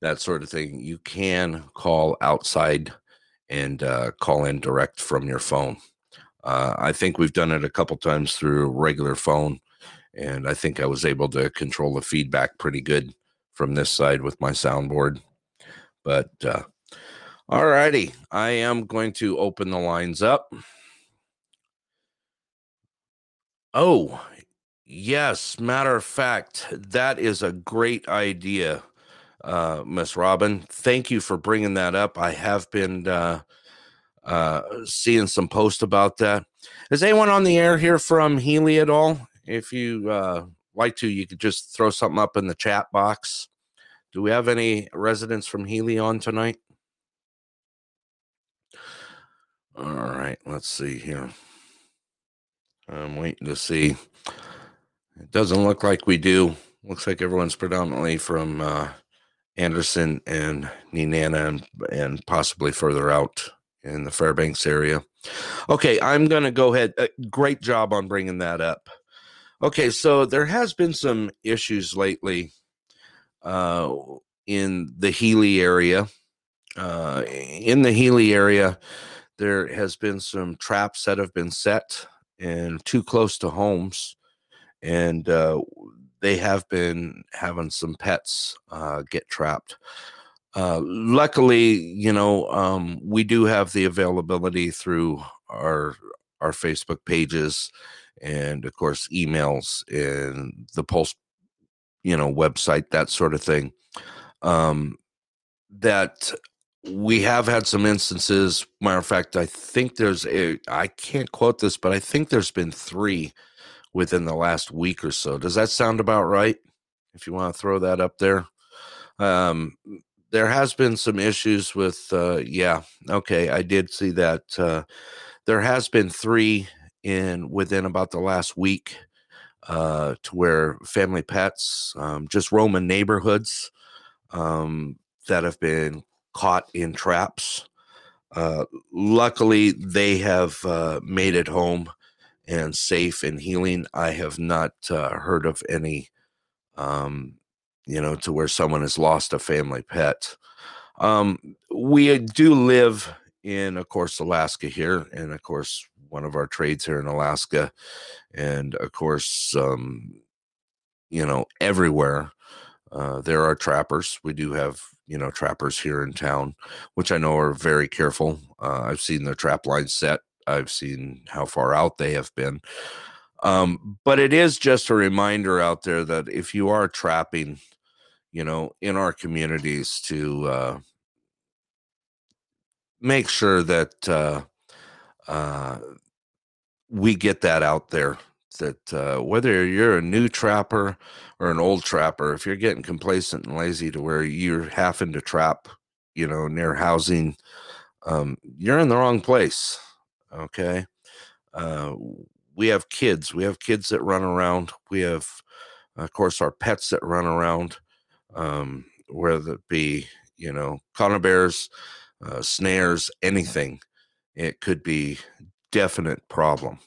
that sort of thing, you can call outside and uh, call in direct from your phone. Uh, I think we've done it a couple times through regular phone, and I think I was able to control the feedback pretty good from this side with my soundboard. But uh, all righty, I am going to open the lines up. Oh, yes, matter of fact, that is a great idea, uh, Miss Robin. Thank you for bringing that up. I have been uh, uh, seeing some posts about that. Is anyone on the air here from Healy at all? If you uh, like to, you could just throw something up in the chat box. Do we have any residents from Healy on tonight? All right, let's see here. I'm waiting to see. It doesn't look like we do. Looks like everyone's predominantly from uh, Anderson and Nenana and, and possibly further out in the Fairbanks area. Okay, I'm going to go ahead. Uh, great job on bringing that up. Okay, so there has been some issues lately uh, in the Healy area. Uh, in the Healy area, there has been some traps that have been set and too close to homes. And uh, they have been having some pets uh, get trapped. Uh, luckily, you know, um, we do have the availability through our our Facebook pages and, of course, emails and the Pulse, you know, website, that sort of thing, um, that we have had some instances. Matter of fact, I think there's a, I can't quote this, but I think there's been three within the last week or so. Does that sound about right? If you want to throw that up there. Um, there has been some issues with, uh, yeah, okay, I did see that. Uh, there has been three in within about the last week uh, to where family pets, um, just roaming neighborhoods um, that have been caught in traps. Uh, luckily, they have uh, made it home and safe and healing. I have not uh, heard of any, um, you know, to where someone has lost a family pet. Um, we do live in, of course, Alaska here. And of course, one of our trades here in Alaska. And of course, um, you know, everywhere uh, there are trappers. We do have, you know, trappers here in town, which I know are very careful. Uh, I've seen their trap lines set. I've seen how far out they have been. Um, but it is just a reminder out there that if you are trapping, you know, in our communities to uh, make sure that uh, uh, we get that out there, that uh, whether you're a new trapper or an old trapper, if you're getting complacent and lazy to where you're having to trap, you know, near housing, um, you're in the wrong place. Okay. Uh, we have kids. We have kids that run around. We have, of course, our pets that run around, um, whether it be, you know, conifer bears, uh, snares, anything. It could be definite problem,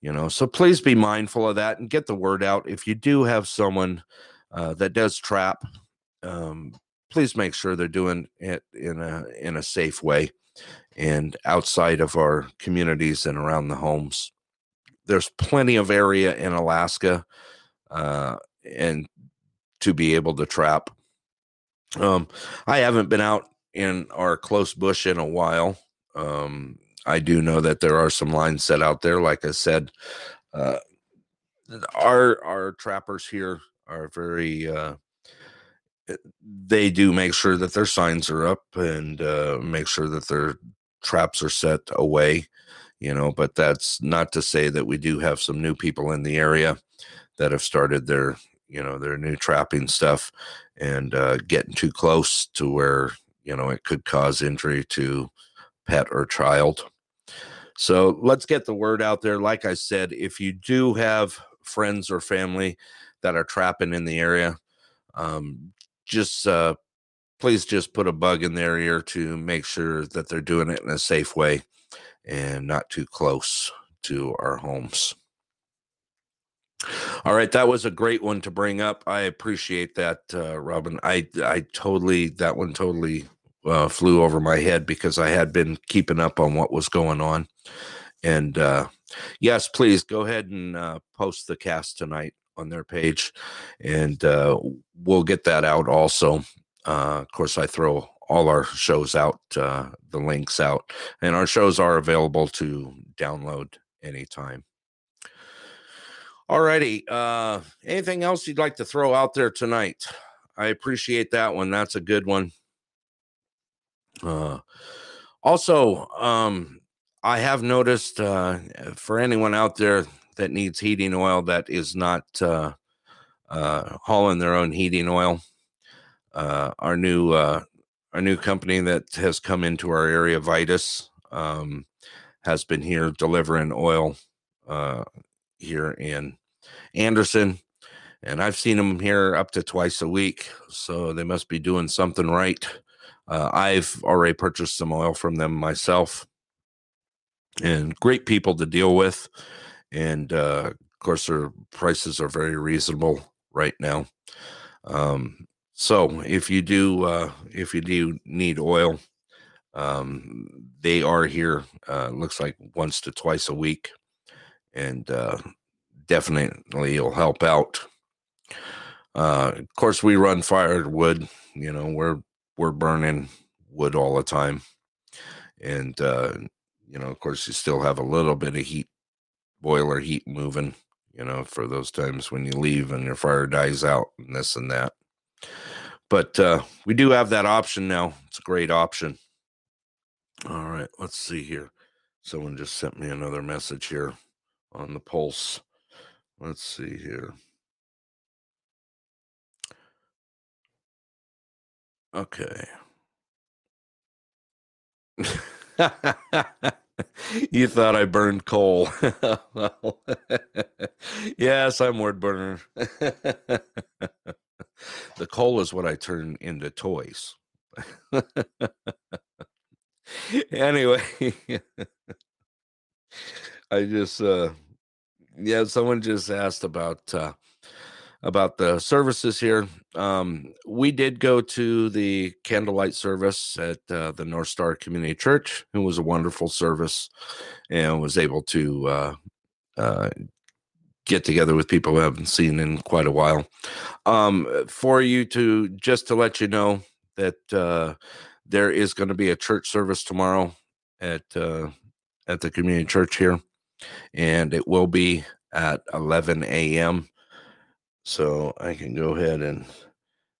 you know. So please be mindful of that and get the word out. If you do have someone uh, that does trap, um, please make sure they're doing it in a in a safe way. And outside of our communities and around the homes, there's plenty of area in Alaska uh, and to be able to trap. Um, I haven't been out in our close bush in a while. Um, I do know that there are some lines set out there. Like I said, uh, our, our trappers here are very, uh, they do make sure that their signs are up and uh, make sure that their traps are set away, you know, but that's not to say that we do have some new people in the area that have started their, you know, their new trapping stuff and uh, getting too close to where, you know, it could cause injury to pet or child. So let's get the word out there. Like I said, if you do have friends or family that are trapping in the area, um, just uh, please just put a bug in their ear to make sure that they're doing it in a safe way and not too close to our homes. All right, that was a great one to bring up. I appreciate that, uh, Robin. I I totally that one totally uh, flew over my head because I had been keeping up on what was going on. And uh, yes, please go ahead and uh, post the cast tonight on their page, and uh, we'll get that out also. Uh, of course, I throw all our shows out, uh, the links out, and our shows are available to download anytime. All righty. Uh, anything else you'd like to throw out there tonight? I appreciate that one. That's a good one. Uh, also, um, I have noticed uh, for anyone out there that needs heating oil that is not uh, uh, hauling their own heating oil, uh, our new uh, our new company that has come into our area, Vitus, um, has been here delivering oil uh, here in Anderson, and I've seen them here up to twice a week, so they must be doing something right. Uh, I've already purchased some oil from them myself, and great people to deal with, and uh, of course their prices are very reasonable right now. Um, so if you do uh, if you do need oil, um, they are here. Uh, looks like once to twice a week. And uh, definitely it'll help out. Uh, of course, we run firewood. You know, we're we're burning wood all the time. And, uh, you know, of course, you still have a little bit of heat, boiler heat moving, you know, for those times when you leave and your fire dies out and this and that. But uh, we do have that option now. It's a great option. All right, let's see here. Someone just sent me another message here on the Pulse. Let's see here. Okay. You thought I burned coal. Well, yes, I'm word burner. The coal is what I turn into toys. Anyway. I just, uh, yeah, someone just asked about uh, about the services here. Um, we did go to the candlelight service at uh, the North Star Community Church. It was a wonderful service and was able to uh, uh, get together with people we haven't seen in quite a while. Um, for you to, just to let you know that uh, there is going to be a church service tomorrow at uh, at the community church here. And it will be at eleven a.m. So I can go ahead and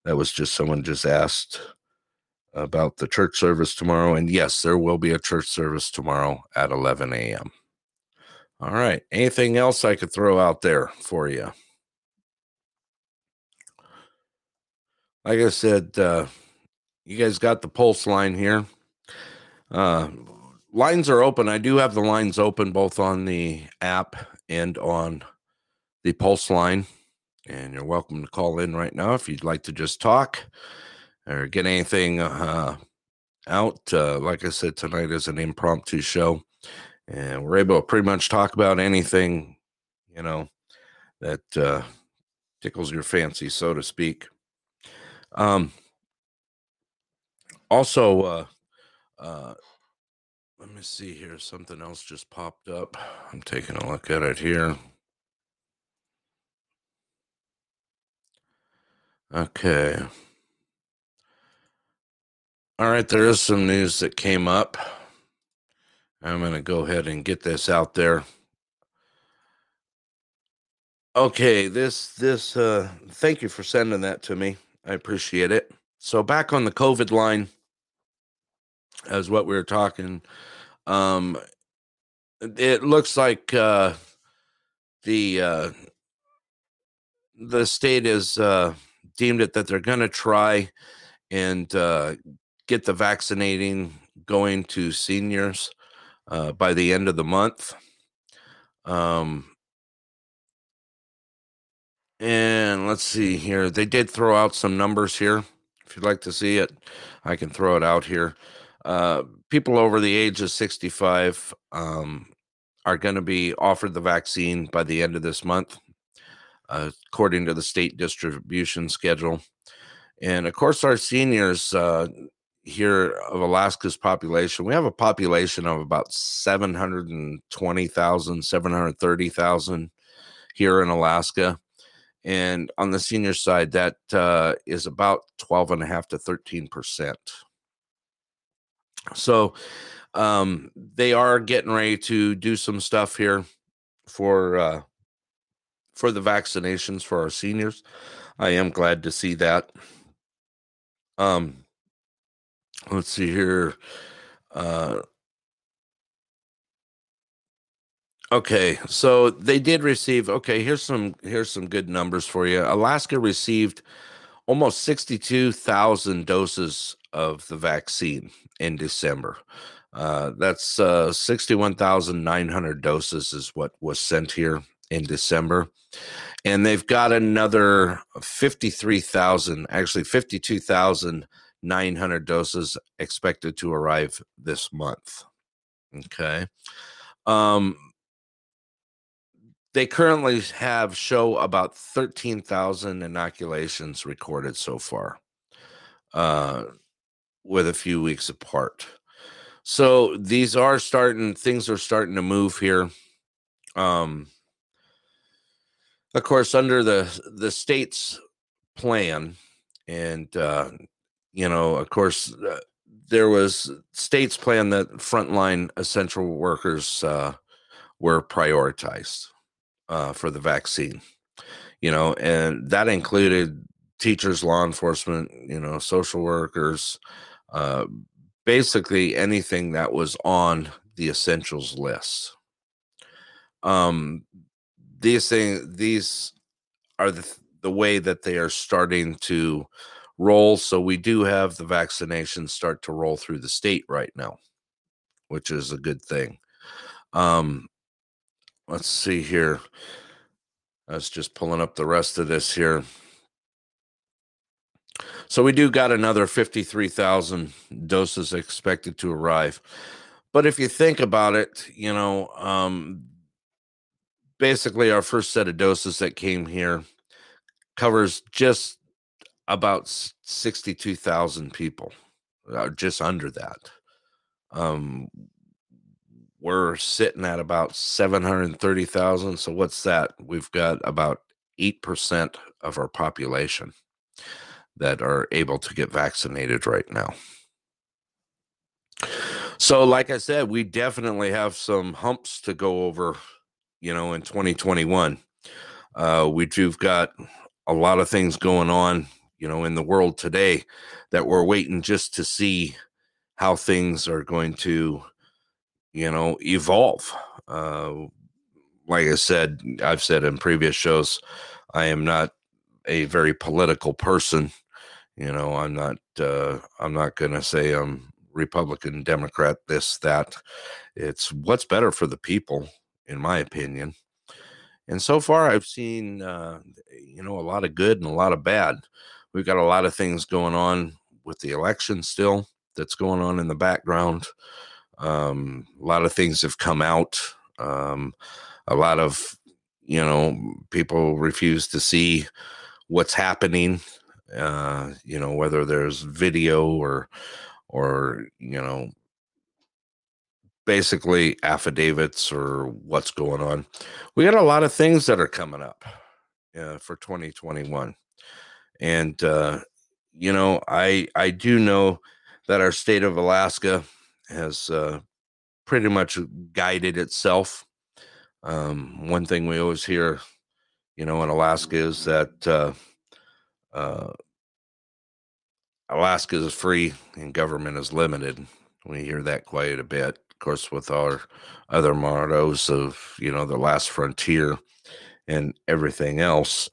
that was just someone just asked about the church service tomorrow. And yes, there will be a church service tomorrow at eleven a.m. All right. Anything else I could throw out there for you? Like I said, uh, you guys got the Pulse line here. Uh, Lines are open. I do have the lines open both on the app and on the Pulse line. And you're welcome to call in right now if you'd like to just talk or get anything uh, out. Uh, like I said, tonight is an impromptu show. And we're able to pretty much talk about anything, you know, that uh, tickles your fancy, so to speak. Um, also, uh, uh, let me see here. Something else just popped up. I'm taking a look at it here. Okay. All right, there is some news that came up. I'm going to go ahead and get this out there. Okay, this, this, uh, thank you for sending that to me. I appreciate it. So back on the COVID line, as what we were talking, um, it looks like uh, the uh, the state has uh, deemed it that they're going to try and uh, get the vaccinating going to seniors uh, by the end of the month. Um, and let's see here. They did throw out some numbers here. If you'd like to see it, I can throw it out here. Uh, people over the age of sixty-five um, are going to be offered the vaccine by the end of this month, uh, according to the state distribution schedule. And, of course, our seniors uh, here of Alaska's population, we have a population of about seven hundred twenty thousand, seven hundred thirty thousand here in Alaska. And on the senior side, that uh, is about twelve and a half to thirteen percent. So um, they are getting ready to do some stuff here for uh, for the vaccinations for our seniors. I am glad to see that. Um, let's see here. Uh, okay, so they did receive. Okay, here's some here's some good numbers for you. Alaska received almost sixty-two thousand doses of the vaccine in December. Uh, that's uh, sixty-one thousand nine hundred doses is what was sent here in December. And they've got another fifty-three thousand, actually fifty-two thousand nine hundred doses expected to arrive this month. Okay. Um, they currently have show about thirteen thousand inoculations recorded so far, uh, with a few weeks apart. So these are starting, things are starting to move here. Um, Of course, under the, the state's plan, and, uh, you know, of course, uh, there was state's plan that frontline essential workers uh, were prioritized uh, for the vaccine, you know, and that included teachers, law enforcement, you know, social workers, uh, basically anything that was on the essentials list. Um. These things, these are the, the way that they are starting to roll. So we do have the vaccinations start to roll through the state right now, which is a good thing. Um, let's see here. I was just pulling up the rest of this here. So we do got another fifty-three thousand doses expected to arrive. But if you think about it, you know, um, basically, our first set of doses that came here covers just about sixty-two thousand people, just under that. Um, we're sitting at about seven hundred thirty thousand. So what's that? We've got about eight percent of our population that are able to get vaccinated right now. So like I said, we definitely have some humps to go over. You know, in twenty twenty-one, uh, we've got a lot of things going on, you know, in the world today that we're waiting just to see how things are going to, you know, evolve. Uh, like I said, I've said in previous shows, I am not a very political person. You know, I'm not, uh, I'm not going to say I'm Republican, Democrat, this, that. It's what's better for the people, in my opinion. And so far I've seen, uh, you know, a lot of good and a lot of bad. We've got a lot of things going on with the election still that's going on in the background. Um, a lot of things have come out. Um, a lot of, you know, people refuse to see what's happening, uh, you know, whether there's video or, or, you know, basically affidavits or what's going on. We got a lot of things that are coming up uh, for twenty twenty-one. And, uh, you know, I, I do know that our state of Alaska has uh, pretty much guided itself. Um, one thing we always hear, you know, in Alaska is that uh, uh, Alaska is free and government is limited. We hear that quite a bit, of course, with our other mottos of, you know, the last frontier and everything else.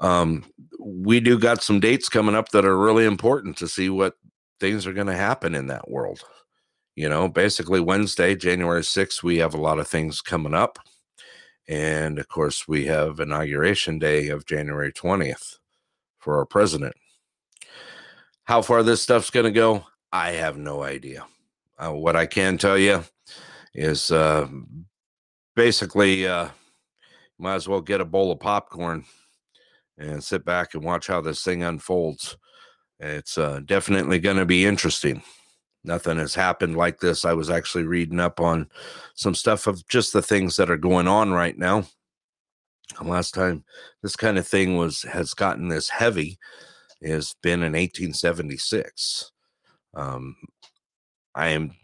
Um, we do got some dates coming up that are really important to see what things are going to happen in that world. You know, basically Wednesday, January sixth, we have a lot of things coming up. And of course we have inauguration day of January twentieth for our president. How far this stuff's going to go, I have no idea. Uh, what I can tell you is uh, basically uh, might as well get a bowl of popcorn and sit back and watch how this thing unfolds. It's uh, definitely going to be interesting. Nothing has happened like this. I was actually reading up on some stuff of just the things that are going on right now. And last time this kind of thing was has gotten this heavy has been in eighteen seventy-six. Um, I am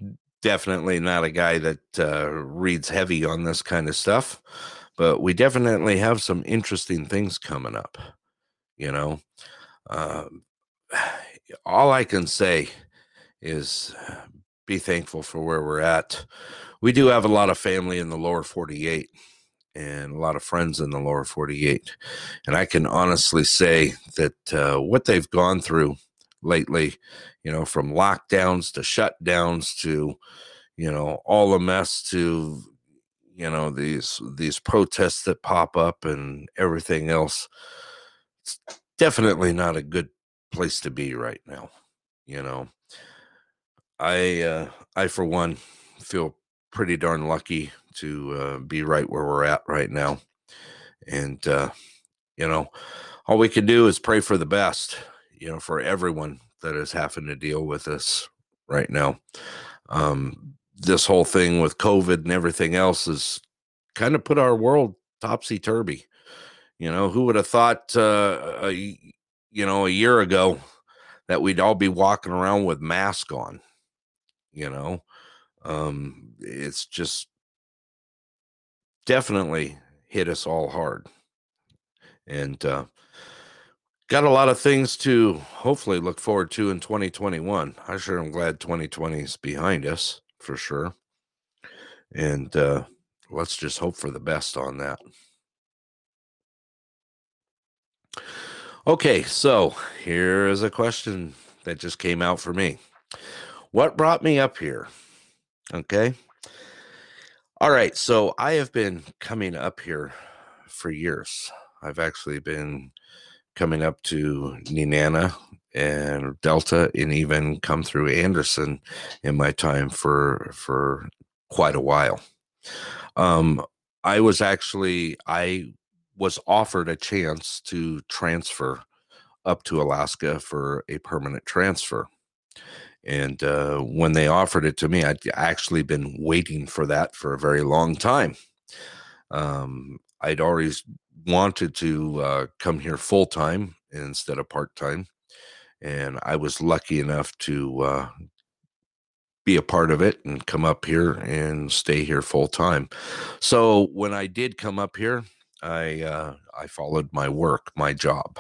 definitely not a guy that uh, reads heavy on this kind of stuff, but we definitely have some interesting things coming up. You know, uh, all I can say is be thankful for where we're at. We do have a lot of family in the lower forty-eight and a lot of friends in the lower forty-eight. And I can honestly say that uh, what they've gone through lately, you know, from lockdowns to shutdowns to, you know, all the mess to, you know, these these protests that pop up and everything else, it's definitely not a good place to be right now. You know, I, uh, I for one, feel pretty darn lucky to uh, be right where we're at right now. And, uh, you know, all we can do is pray for the best, you know, for everyone that is having to deal with this right now. Um, this whole thing with COVID and everything else has kind of put our world topsy-turvy. You know, who would have thought, uh, a, you know, a year ago that we'd all be walking around with masks on, you know? Um, it's just definitely hit us all hard. And, uh, got a lot of things to hopefully look forward to in twenty twenty-one. I sure am glad twenty twenty is behind us for sure. And uh, let's just hope for the best on that. Okay, so here is a question that just came out for me. What brought me up here? Okay. All right, so I have been coming up here for years. I've actually been coming up to Nenana and Delta and even come through Anderson in my time for, for quite a while. Um, I was actually, I was offered a chance to transfer up to Alaska for a permanent transfer. And uh, when they offered it to me, I'd actually been waiting for that for a very long time. Um, I'd always wanted to uh, come here full-time instead of part-time, and I was lucky enough to uh, be a part of it and come up here and stay here full-time. So when I did come up here, I uh, I followed my work, my job,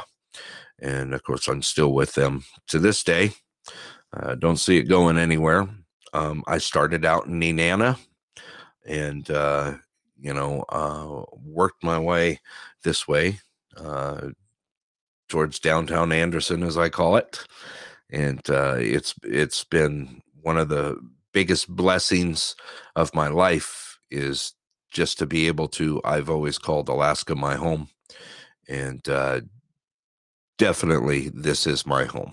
and of course I'm still with them to this day. Uh, don't see it going anywhere. Um, I started out in Nenana and uh, you know, uh, worked my way this way, uh, towards downtown Anderson, as I call it. And, uh, it's, it's been one of the biggest blessings of my life is just to be able to, I've always called Alaska my home, and, uh, definitely this is my home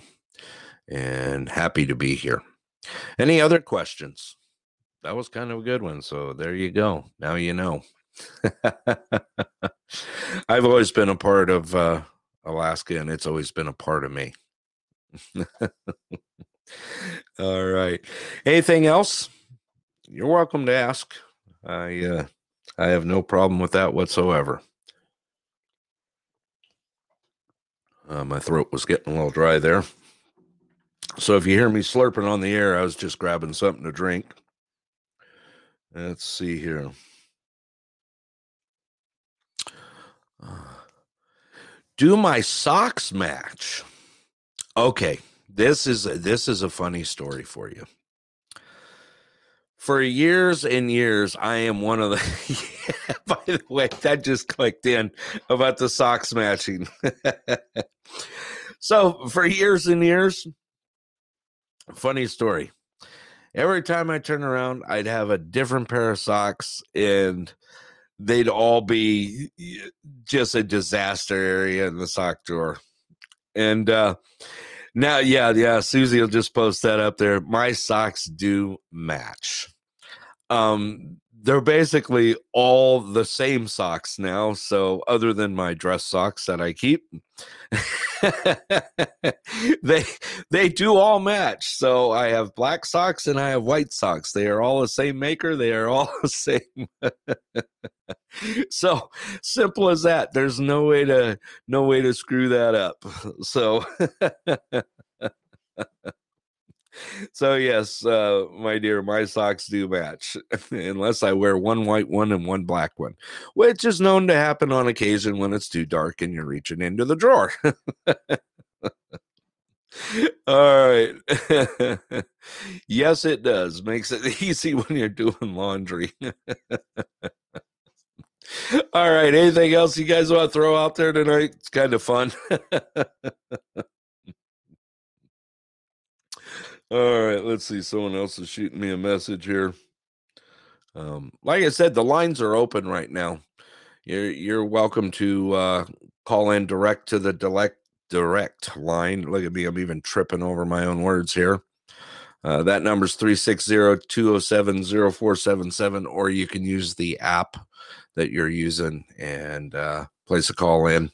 and happy to be here. Any other questions? That was kind of a good one. So there you go. Now you know. I've always been a part of uh, Alaska, and it's always been a part of me. All right. Anything else? You're welcome to ask. I uh, I have no problem with that whatsoever. Uh, my throat was getting a little dry there. So if you hear me slurping on the air, I was just grabbing something to drink. Let's see here. Uh, do my socks match? Okay, this is this is a funny story for you. For years and years, I am one of the... yeah, by the way, that just clicked in about the socks matching. So for years and years, funny story. Every time I turn around, I'd have a different pair of socks, and they'd all be just a disaster area in the sock drawer. And uh, now, yeah, yeah, Susie will just post that up there. My socks do match. Um, they're basically all the same socks now. So other than my dress socks that I keep, they they do all match. So I have black socks and I have white socks. They are all the same maker. They are all the same. So simple as that. There's no way to no way to screw that up. So so yes, uh, my dear, my socks do match, unless I wear one white one and one black one, which is known to happen on occasion when it's too dark and you're reaching into the drawer. All right. Yes, it does. Makes it easy when you're doing laundry. All right. Anything else you guys want to throw out there tonight? It's kind of fun. All right, let's see. Someone else is shooting me a message here. Um, like I said, the lines are open right now. You're you're welcome to uh, call in direct to the direct direct line. Look at me, I'm even tripping over my own words here. Uh, that number's three six zero, two zero seven, zero four seven seven, or you can use the app that you're using and uh, place a call in.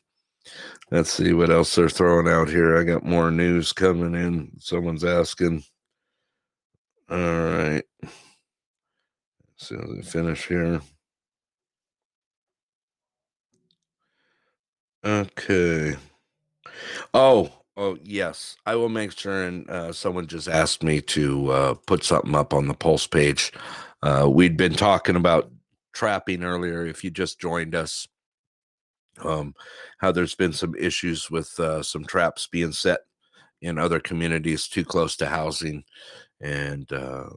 Let's see what else they're throwing out here. I got more news coming in. Someone's asking. All right. So they finish here. Okay. Oh, oh yes. I will make sure. And uh, someone just asked me to uh, put something up on the Pulse page. Uh, we'd been talking about trapping earlier. If you just joined us. Um, how there's been some issues with uh, some traps being set in other communities too close to housing. And uh,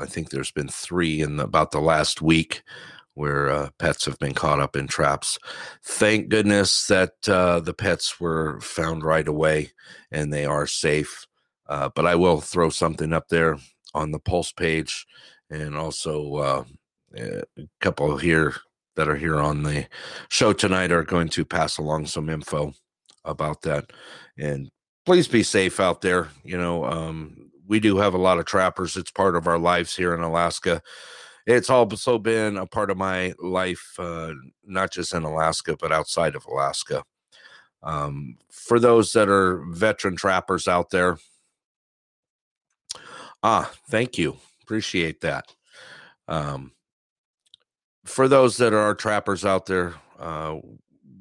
I think there's been three in the, about the last week where uh, pets have been caught up in traps. Thank goodness that uh, the pets were found right away and they are safe. Uh, but I will throw something up there on the Pulse page and also uh, a couple here that are here on the show tonight are going to pass along some info about that. And please be safe out there. You know, um, we do have a lot of trappers. It's part of our lives here in Alaska. It's also been a part of my life, uh, not just in Alaska, but outside of Alaska. Um, for those that are veteran trappers out there. Ah, thank you. Appreciate that. Um, For those that are trappers out there, uh,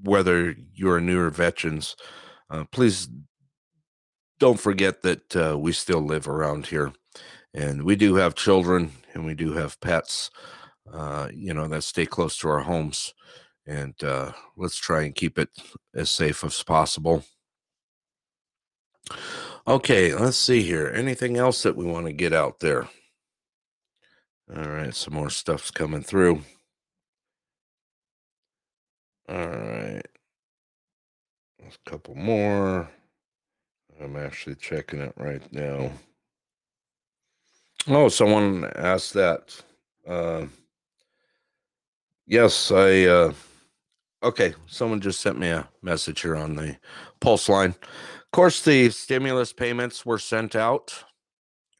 whether you're newer veterans, uh, please don't forget that uh, we still live around here. And we do have children and we do have pets, uh, you know, that stay close to our homes. And uh, let's try and keep it as safe as possible. Okay, let's see here. Anything else that we want to get out there? All right, some more stuff's coming through. All right, there's a couple more. I'm actually checking it right now. Oh, someone asked that. Uh, yes, I, uh, okay, someone just sent me a message here on the Pulse line. Of course, the stimulus payments were sent out.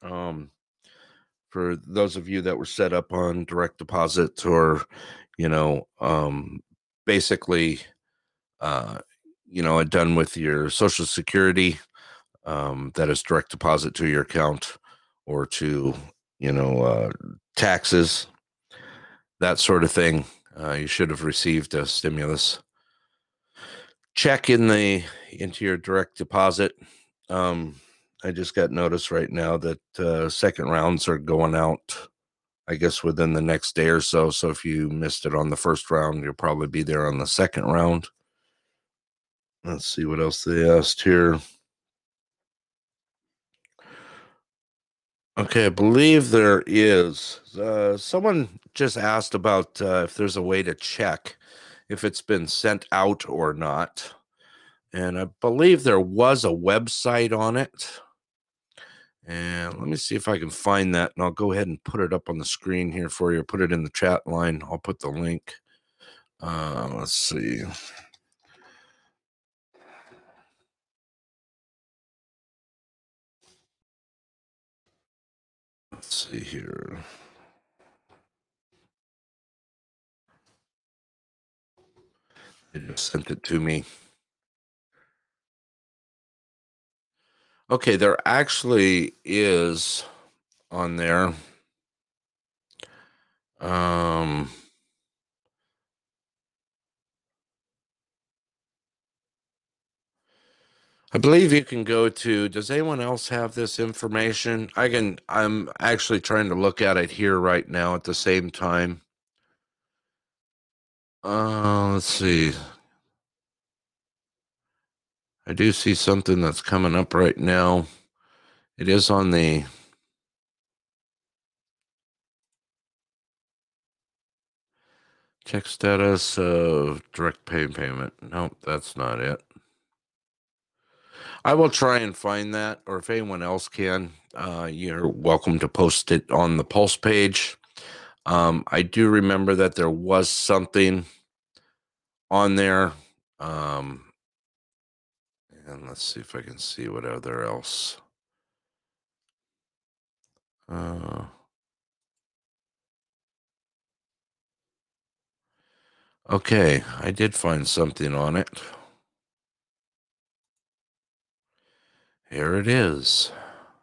Um, for those of you that were set up on direct deposit or, you know, um, basically, uh, you know, done with your Social Security, um, that is direct deposit to your account or to, you know, uh, taxes, that sort of thing. Uh, you should have received a stimulus check in the into your direct deposit. Um, I just got notice right now that uh, second rounds are going out, I guess, within the next day or so. So if you missed it on the first round, you'll probably be there on the second round. Let's see what else they asked here. Okay, I believe there is. Uh, someone just asked about uh, if there's a way to check if it's been sent out or not. And I believe there was a website on it. And let me see if I can find that. And I'll go ahead and put it up on the screen here for you. Put it in the chat line. I'll put the link. Uh, let's see. Let's see here. They just sent it to me. Okay, there actually is on there. Um, I believe you can go to, does anyone else have this information? I can, I'm actually trying to look at it here right now at the same time. Uh, let's see. I do see something that's coming up right now. It is on the... check status of direct pay payment. Nope, that's not it. I will try and find that, or if anyone else can, uh, you're welcome to post it on the Pulse page. Um, I do remember that there was something on there. Um... And let's see if I can see what other else. Uh, okay, I did find something on it. Here it is.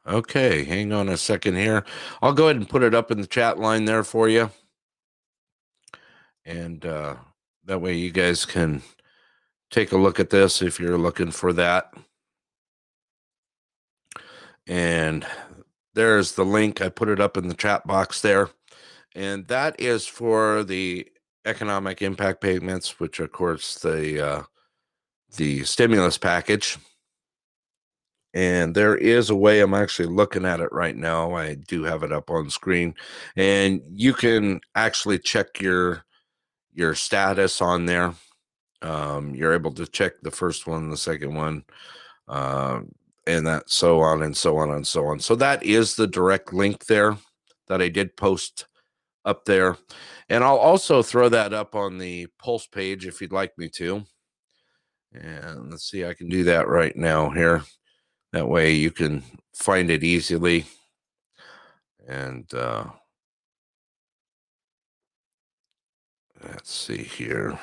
Okay, hang on a second here. I'll go ahead and put it up in the chat line there for you. And uh, that way you guys can... take a look at this if you're looking for that. And there's the link. I put it up in the chat box there. And that is for the economic impact payments, which, of course, the, uh, the stimulus package. And there is a way. I'm actually looking at it right now. I do have it up on screen. And you can actually check your your status on there. Um, you're able to check the first one, the second one, uh, and that so on and so on and so on. So that is the direct link there that I did post up there. And I'll also throw that up on the Pulse page if you'd like me to. And let's see, I can do that right now here. That way you can find it easily. And uh, let's see here.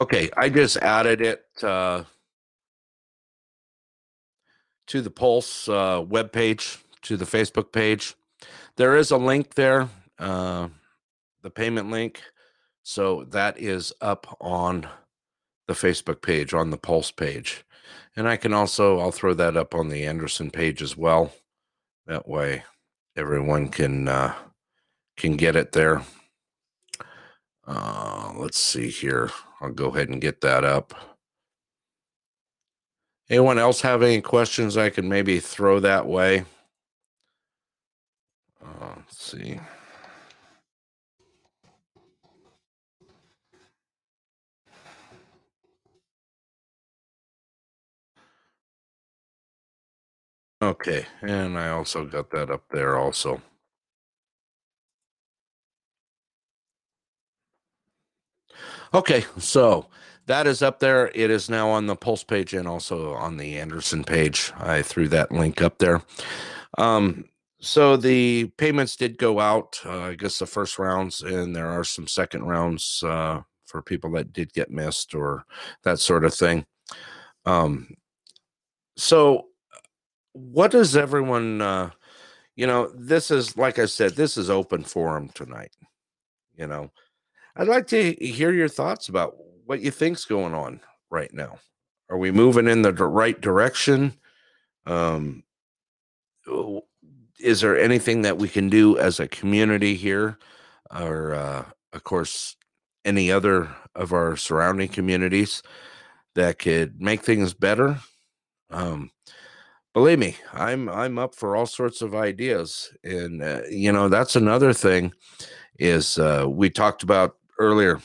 Okay, I just added it uh, to the Pulse uh, webpage, to the Facebook page. There is a link there, uh, the payment link. So that is up on the Facebook page, on the Pulse page. And I can also, I'll throw that up on the Anderson page as well. That way everyone can uh, can get it there. Uh, let's see here. I'll go ahead and get that up. Anyone else have any questions I can maybe throw that way? Uh, let's see. Okay, and I also got that up there also. Okay, so that is up there. It is now on the Pulse page and also on the Anderson page. I threw that link up there. Um, so the payments did go out, uh, I guess the first rounds, and there are some second rounds uh, for people that did get missed or that sort of thing. Um, so what does everyone, uh, you know, this is, like I said, this is open forum tonight. You know, I'd like to hear your thoughts about what you think's going on right now. Are we moving in the right direction? Um, is there anything that we can do as a community here, or, uh, of course, any other of our surrounding communities that could make things better? Um, believe me, I'm I'm up for all sorts of ideas, and uh, you know, that's another thing is uh, we talked about earlier,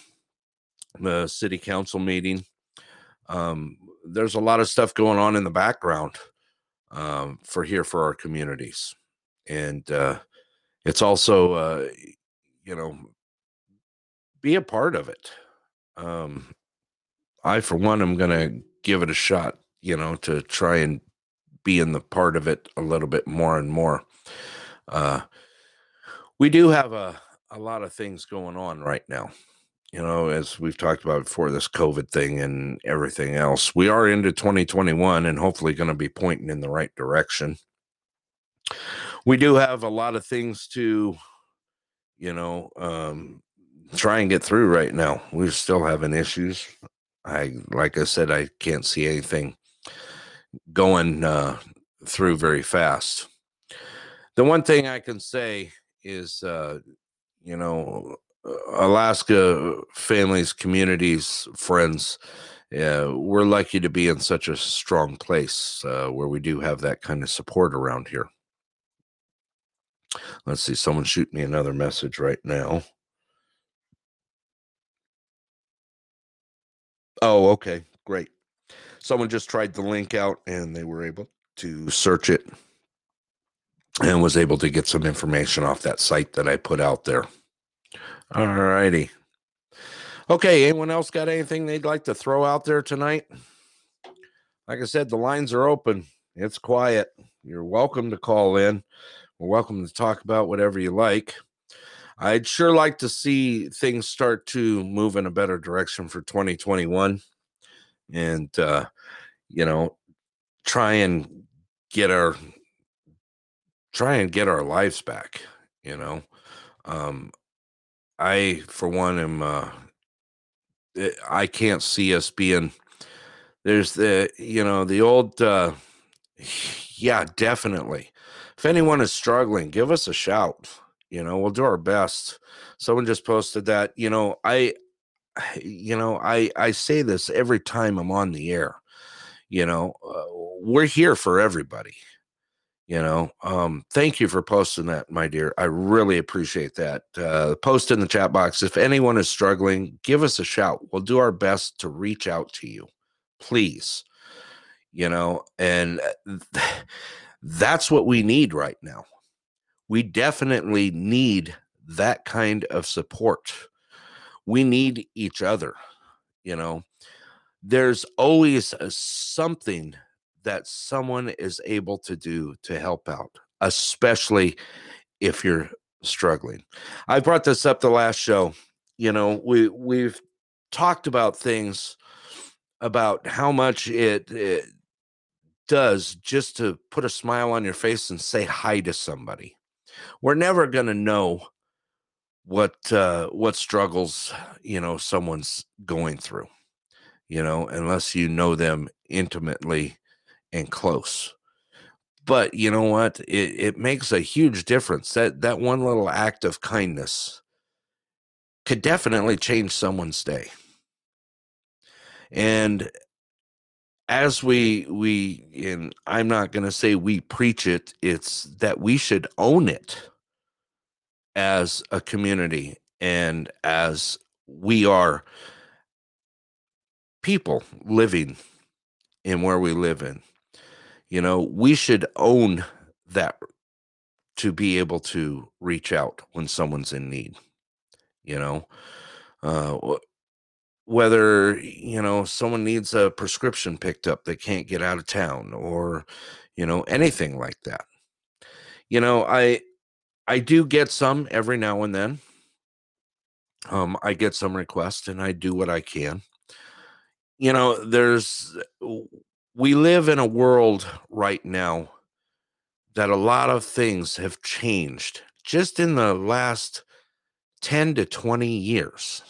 the city council meeting. Um, there's a lot of stuff going on in the background um, for here for our communities, and uh, it's also uh, you know, be a part of it. Um, I, for one, am going to give it a shot, you know, to try and be in the part of it a little bit more and more. Uh, we do have a, a lot of things going on right now, you know, as we've talked about before, this COVID thing and everything else. We are into twenty twenty-one and hopefully going to be pointing in the right direction. We do have a lot of things to, you know, um, try and get through right now. We're still having issues. I, like I said, I can't see anything going uh, through very fast. The one thing I can say is, uh, you know, Alaska families, communities, friends, uh, we're lucky to be in such a strong place uh, where we do have that kind of support around here. Let's see, someone shoot me another message right now. Oh, okay, great. Someone just tried the link out and they were able to search it and was able to get some information off that site that I put out there. All righty. Okay, anyone else got anything they'd like to throw out there tonight? Like I said, the lines are open. It's quiet. You're welcome to call in. We're welcome to talk about whatever you like. I'd sure like to see things start to move in a better direction for twenty twenty-one, and, uh, you know, try and get our, try and get our lives back. You know, um, I, for one, am, uh, I can't see us being, there's the, you know, the old, uh, yeah, definitely. If anyone is struggling, give us a shout. You know, we'll do our best. Someone just posted that, you know, I, you know, I, I say this every time I'm on the air, you know, uh, we're here for everybody, you know, um, thank you for posting that, my dear. I really appreciate that. Uh, post in the chat box. If anyone is struggling, give us a shout. We'll do our best to reach out to you, please, you know, and th- that's what we need right now. We definitely need that kind of support. We need each other. You know, there's always a something that someone is able to do to help out, especially if you're struggling. I brought this up the last show. You know, we, we've talked about things about how much it, it does just to put a smile on your face and say hi to somebody. We're never going to know what uh, what struggles, you know, someone's going through, you know, unless you know them intimately and close. But you know what? It, it makes a huge difference. That that one little act of kindness could definitely change someone's day. And as we, we, and I'm not going to say we preach it, it's that we should own it as a community and as we are people living in where we live in. You know, we should own that to be able to reach out when someone's in need, you know, uh, whether, you know, someone needs a prescription picked up, they can't get out of town, or, you know, anything like that. You know, I, I do get some every now and then. Um, I get some requests and I do what I can. You know, there's, we live in a world right now that a lot of things have changed just in the last ten to twenty years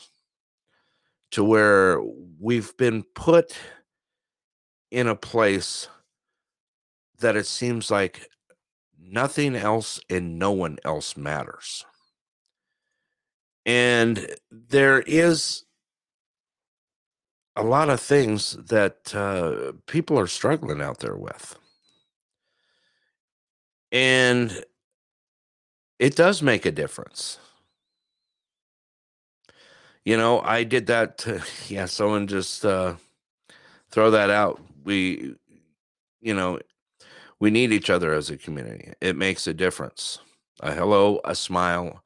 to where we've been put in a place that it seems like nothing else and no one else matters. And there is a lot of things that uh, people are struggling out there with. And it does make a difference. You know, I did that. To, yeah, someone just uh, throw that out. We, you know, we need each other as a community. It makes a difference. A hello, a smile,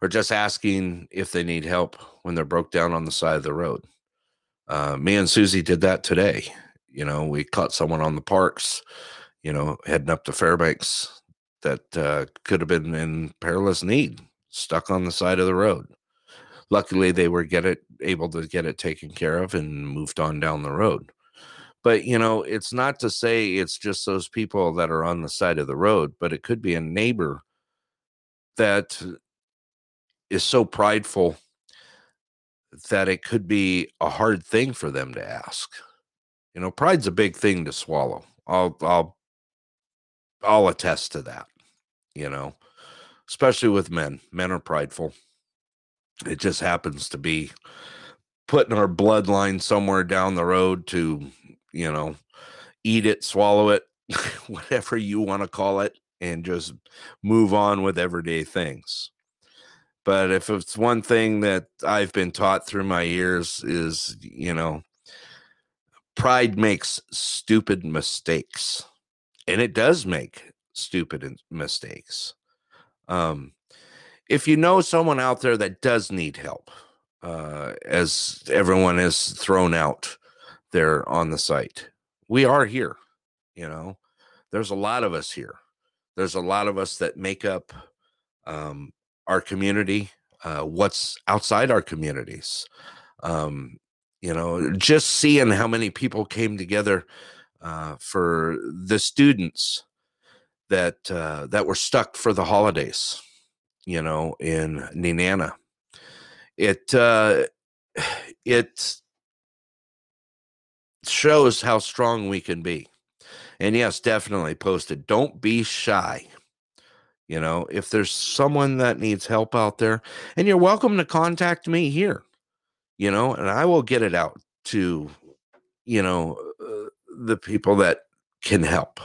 or just asking if they need help when they're broke down on the side of the road. Uh, me and Susie did that today. You know, we caught someone on the parks, you know, heading up to Fairbanks that uh, could have been in perilous need, stuck on the side of the road. Luckily, they were get it, able to get it taken care of and moved on down the road. But, you know, it's not to say it's just those people that are on the side of the road, but it could be a neighbor that is so prideful that it could be a hard thing for them to ask. You know, pride's a big thing to swallow. I'll, I'll, I'll attest to that, you know, especially with men. Men are prideful. It just happens to be put in our bloodline somewhere down the road to, you know, eat it, swallow it, whatever you want to call it, and just move on with everyday things. But if it's one thing that I've been taught through my years is, you know, pride makes stupid mistakes, and it does make stupid mistakes. Um, If you know someone out there that does need help, uh, as everyone is thrown out there on the site, we are here. You know, there's a lot of us here. There's a lot of us that make up um, our community, uh, what's outside our communities. Um, you know, just seeing how many people came together uh, for the students that uh, that were stuck for the holidays. You know, in Nenana, it uh, it shows how strong we can be. And yes, definitely post it. Don't be shy. You know, if there's someone that needs help out there, and you're welcome to contact me here, you know, and I will get it out to, you know, uh, the people that can help.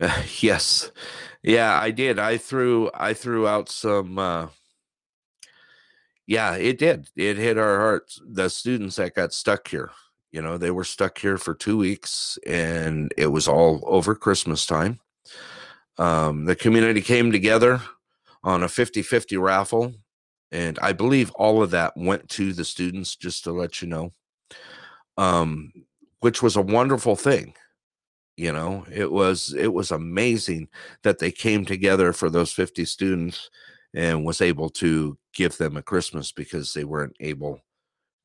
Uh, yes. Yeah, I did. I threw I threw out some. Uh, yeah, it did. It hit our hearts. The students that got stuck here, you know, they were stuck here for two weeks and it was all over Christmas time. Um, the community came together on a fifty-fifty raffle. And I believe all of that went to the students, just to let you know, um, which was a wonderful thing. You know, it was it was amazing that they came together for those fifty students and was able to give them a Christmas because they weren't able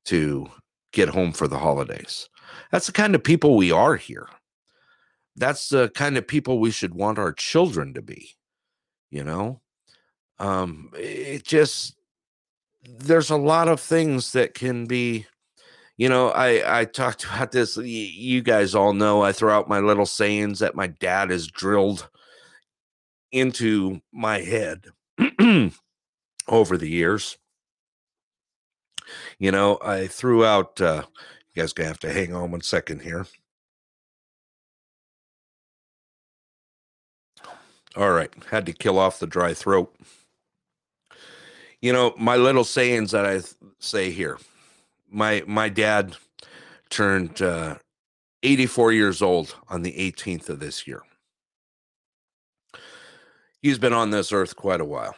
to get home for the holidays. That's the kind of people we are here. That's the kind of people we should want our children to be. You know, um, it just there's a lot of things that can be. You know, I, I talked about this. You guys all know I throw out my little sayings that my dad has drilled into my head over the years. You know, I threw out, uh, you guys gonna have to hang on one second here. All right. Had to kill off the dry throat. You know, my little sayings that I th- say here. My my dad turned uh, eighty-four years old on the eighteenth of this year. He's been on this earth quite a while.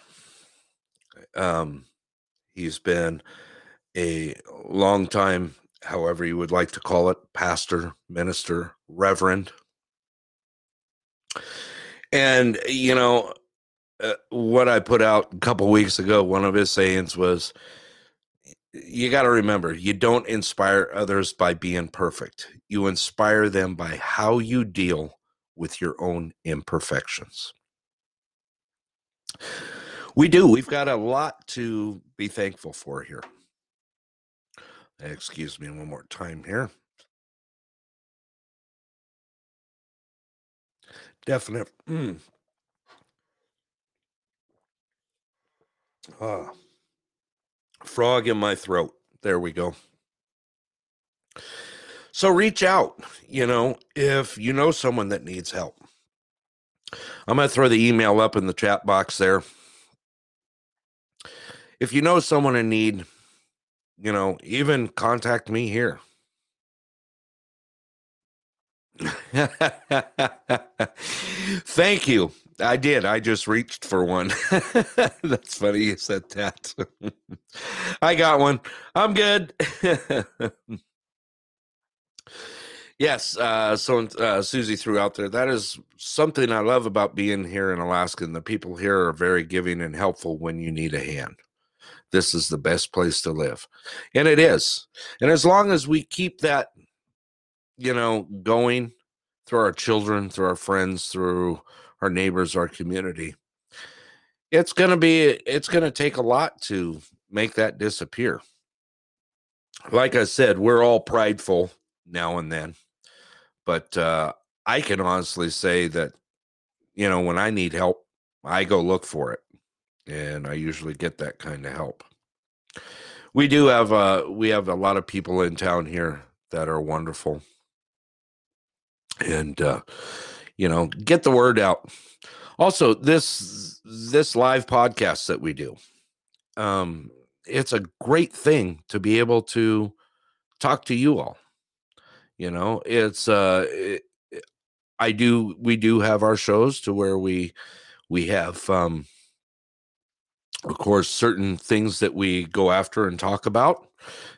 Um, he's been a long time, however you would like to call it, pastor, minister, reverend. And, you know, uh, what I put out a couple weeks ago, one of his sayings was, you got to remember, you don't inspire others by being perfect. You inspire them by how you deal with your own imperfections. We do. We've got a lot to be thankful for here. Excuse me one more time here. Definite. Mm. Ah, frog in my throat. There we go. So reach out, you know, if you know someone that needs help. I'm going to throw the email up in the chat box there. If you know someone in need, you know, even contact me here. Thank you. I did. I just reached for one. That's funny you said that. I got one. I'm good. Yes, uh, so uh, Susie threw out there, that is something I love about being here in Alaska, and the people here are very giving and helpful when you need a hand. This is the best place to live. And it is. And as long as we keep that, you know, going through our children, through our friends, through our neighbors, our community, it's going to be, it's going to take a lot to make that disappear. Like I said, we're all prideful now and then, but uh, I can honestly say that, you know, when I need help, I go look for it. And I usually get that kind of help. We do have, uh, we have a lot of people in town here that are wonderful. And, uh, you know, get the word out. Also, this, this live podcast that we do, um, it's a great thing to be able to talk to you all. You know, it's, uh, it, I do, we do have our shows to where we, we have, um, of course, certain things that we go after and talk about.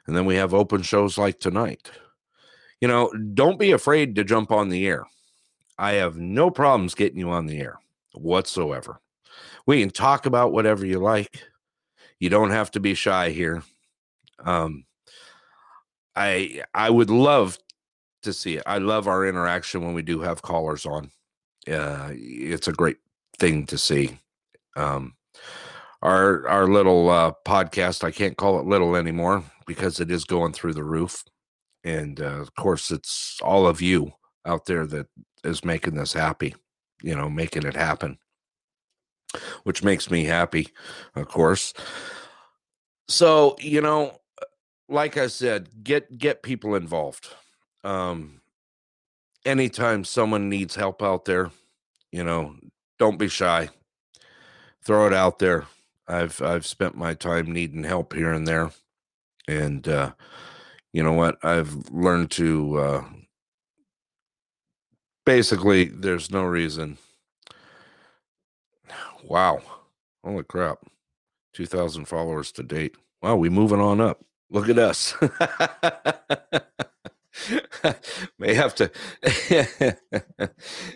And then we have open shows like tonight. You know, don't be afraid to jump on the air. I have no problems getting you on the air whatsoever. We can talk about whatever you like. You don't have to be shy here. Um, I I would love to see it. I love our interaction when we do have callers on. Uh, it's a great thing to see. Um, our our little uh, podcast, I can't call it little anymore because it is going through the roof. And, uh, of course, it's all of you out there that is making this happy, you know, making it happen, which makes me happy, of course. So, you know, like I said, get get people involved. Um, anytime someone needs help out there, you know, don't be shy. Throw it out there. I've I've spent my time needing help here and there. And, uh you know what? I've learned to, uh, basically, there's no reason. Wow. Holy crap. two thousand followers to date. Wow, we moving on up. Look at us. May have to.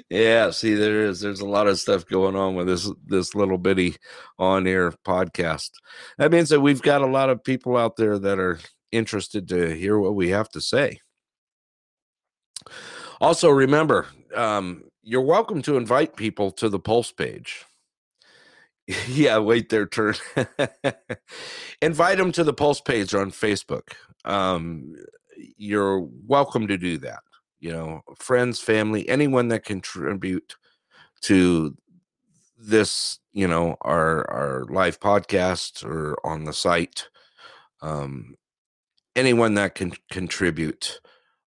Yeah, see, there is. There's a lot of stuff going on with this, this little bitty on-air podcast. That means that we've got a lot of people out there that are interested to hear what we have to say. Also, remember, um, you're welcome to invite people to the Pulse page. Yeah, wait their turn. Invite them to the Pulse page on Facebook. Um, you're welcome to do that. You know, friends, family, anyone that contribute to this, you know, our, our live podcast or on the site. Um, Anyone that can contribute,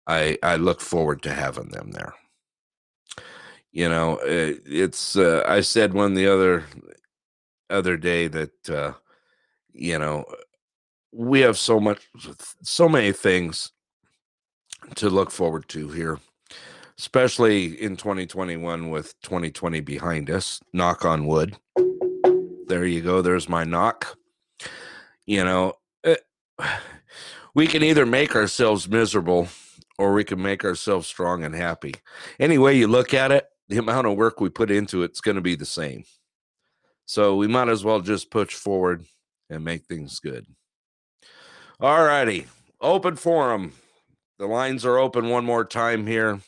I, I look forward to having them there. You know, it, it's, uh, I said one the other, other day that, uh, you know, we have so much, so many things to look forward to here, especially in twenty twenty-one with twenty twenty behind us, knock on wood. There you go. There's my knock, you know, it, we can either make ourselves miserable or we can make ourselves strong and happy. Any way you look at it, the amount of work we put into it's going to be the same. So we might as well just push forward and make things good. All righty. Open forum. The lines are open one more time here.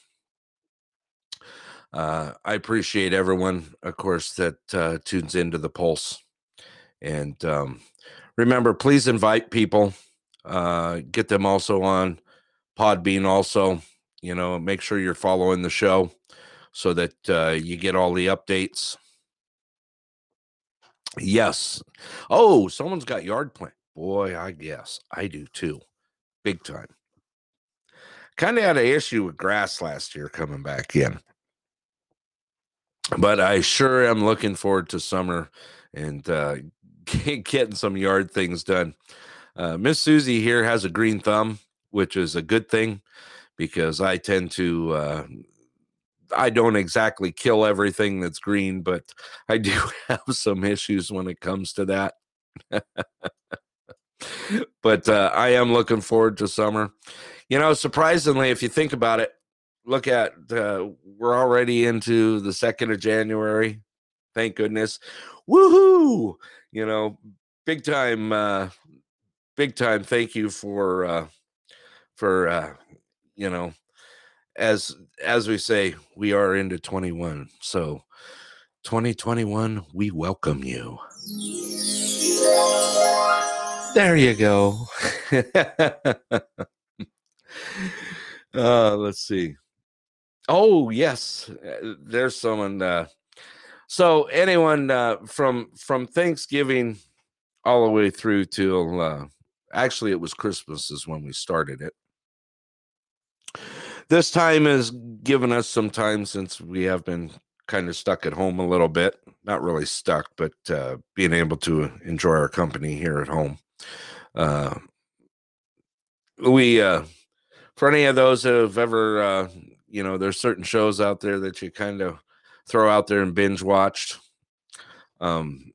Uh, I appreciate everyone, of course, that uh, tunes into The Pulse. And um, remember, please invite people. Uh, get them also on Podbean also. You know, make sure you're following the show so that uh, you get all the updates. Yes. Oh, someone's got yard plant. Boy, I guess. I do too. Big time. Kind of had an issue with grass last year coming back in. But I sure am looking forward to summer and uh, getting some yard things done. Uh, Miss Susie here has a green thumb, which is a good thing because I tend to, uh, I don't exactly kill everything that's green, but I do have some issues when it comes to that. But uh, I am looking forward to summer. You know, surprisingly, if you think about it, look at, uh, we're already into the second of January. Thank goodness. Woohoo! You know, big time, uh, big time. Thank you for, uh, for, uh, you know, as, as we say, we are into twenty-one. So twenty twenty-one, we welcome you. There you go. Uh, let's see. Oh, yes. There's someone. Uh, so anyone uh, from from Thanksgiving all the way through till uh, actually it was Christmas is when we started it. This time has given us some time since we have been kind of stuck at home a little bit. Not really stuck, but uh, being able to enjoy our company here at home. Uh, we... Uh, For any of those that have ever, uh, you know, there's certain shows out there that you kind of throw out there and binge watched. Um,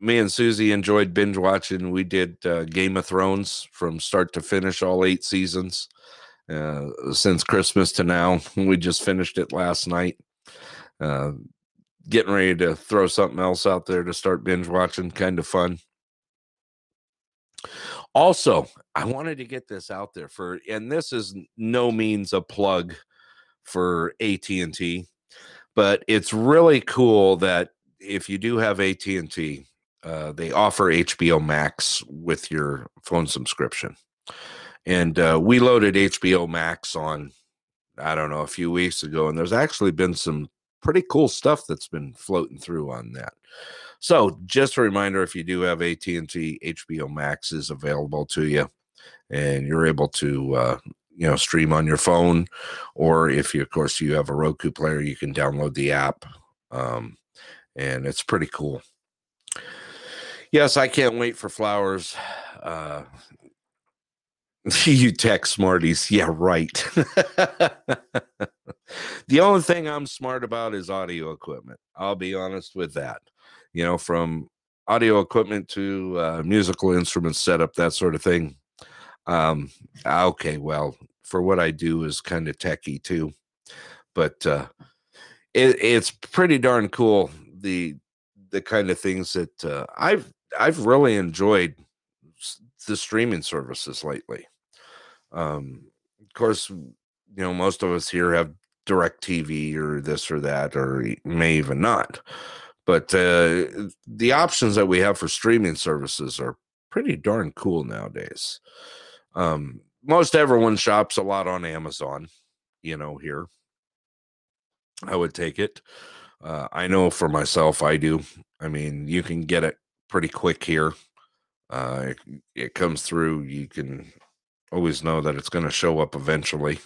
me and Susie enjoyed binge watching. We did uh, Game of Thrones from start to finish, all eight seasons uh, since Christmas to now. We just finished it last night. Uh, getting ready to throw something else out there to start binge watching. Kind of fun. Also, I wanted to get this out there for, and this is no means a plug for A T and T, but it's really cool that if you do have A T and T, uh, they offer H B O Max with your phone subscription. And uh, we loaded H B O Max on, I don't know, a few weeks ago, and there's actually been some pretty cool stuff that's been floating through on that. So just a reminder, if you do have A T and T, H B O Max is available to you, and you're able to, uh, you know, stream on your phone, or if you, of course, you have a Roku player, you can download the app, um, and it's pretty cool. Yes, I can't wait for flowers. Uh, you tech smarties. Yeah, right. The only thing I'm smart about is audio equipment. I'll be honest with that. You know, from audio equipment to uh, musical instruments setup, that sort of thing. Um, okay, well, for what I do is kind of techie too, but uh, it, it's pretty darn cool. The the kind of things that uh, I've I've really enjoyed the streaming services lately. Um, of course, you know, most of us here have DirecTV or this or that, or may even not. But uh, the options that we have for streaming services are pretty darn cool nowadays. Um, most everyone shops a lot on Amazon, you know, here. I would take it. Uh, I know for myself, I do. I mean, you can get it pretty quick here. Uh, it, it comes through. You can always know that it's going to show up eventually.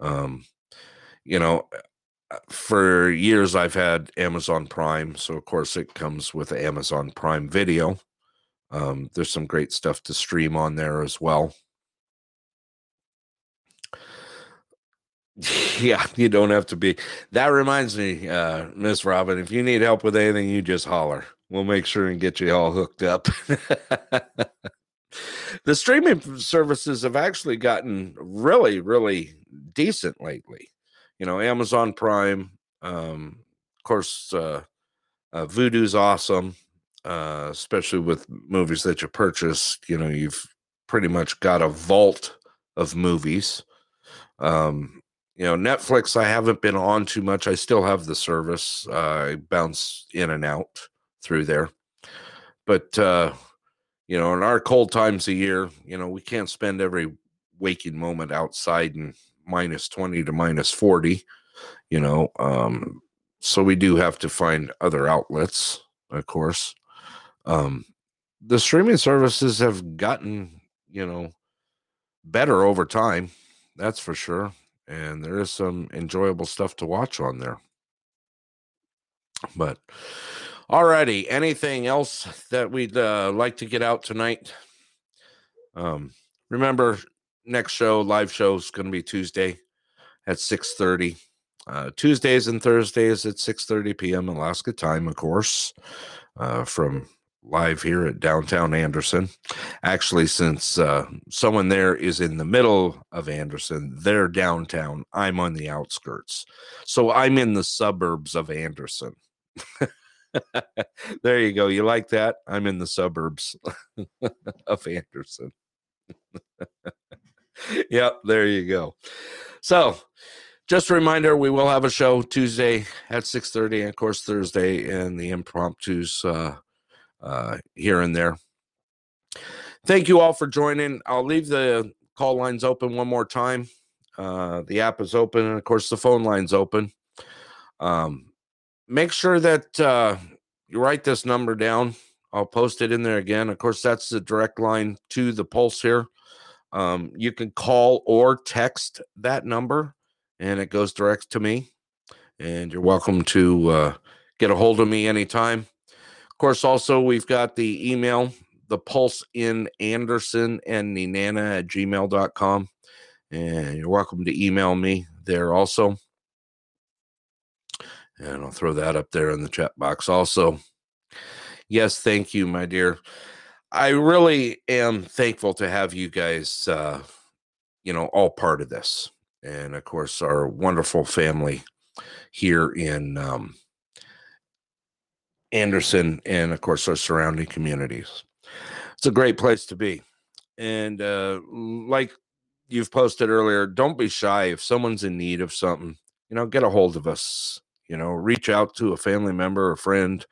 Um, you know... For years, I've had Amazon Prime, so of course it comes with Amazon Prime Video. Um, there's some great stuff to stream on there as well. Yeah, you don't have to be. That reminds me, uh, Miss Robin, if you need help with anything, you just holler. We'll make sure and get you all hooked up. The streaming services have actually gotten really, really decent lately. You know, Amazon Prime, um, of course, uh, uh, Voodoo's awesome, uh, especially with movies that you purchase. You know, you've pretty much got a vault of movies. Um, You know, Netflix, I haven't been on too much. I still have the service. Uh, I bounce in and out through there. But, uh, you know, in our cold times of year, you know, we can't spend every waking moment outside in minus twenty to minus forty, you know. Um, so we do have to find other outlets, of course. Um, the streaming services have gotten, you know, better over time. That's for sure. And there is some enjoyable stuff to watch on there. But, alrighty, anything else that we'd uh, like to get out tonight? Um, remember, next show, live show, is going to be Tuesday at six thirty. Uh, Tuesdays and Thursdays at six thirty p.m. Alaska time, of course, uh, from live here at downtown Anderson. Actually, since uh, someone there is in the middle of Anderson, they're downtown. I'm on the outskirts. So I'm in the suburbs of Anderson. There you go. You like that? I'm in the suburbs of Anderson. Yep, there you go. So just a reminder, we will have a show Tuesday at six thirty, and of course Thursday, and the impromptus uh, uh, here and there. Thank you all for joining. I'll leave the call lines open one more time. Uh, the app is open, and of course the phone line's open. Um, make sure that uh, you write this number down. I'll post it in there again. Of course, that's the direct line to the Pulse here. Um, you can call or text that number, and it goes direct to me. And you're welcome to uh, get a hold of me anytime. Of course, also, we've got the email, thepulseinanderson and nenana at gmail dot com. And you're welcome to email me there also. And I'll throw that up there in the chat box also. Yes, thank you, my dear. I really am thankful to have you guys, uh, you know, all part of this. And, of course, our wonderful family here in um, Anderson and, of course, our surrounding communities. It's a great place to be. And uh, like you've posted earlier, don't be shy. If someone's in need of something, you know, get a hold of us. You know, reach out to a family member, a friend,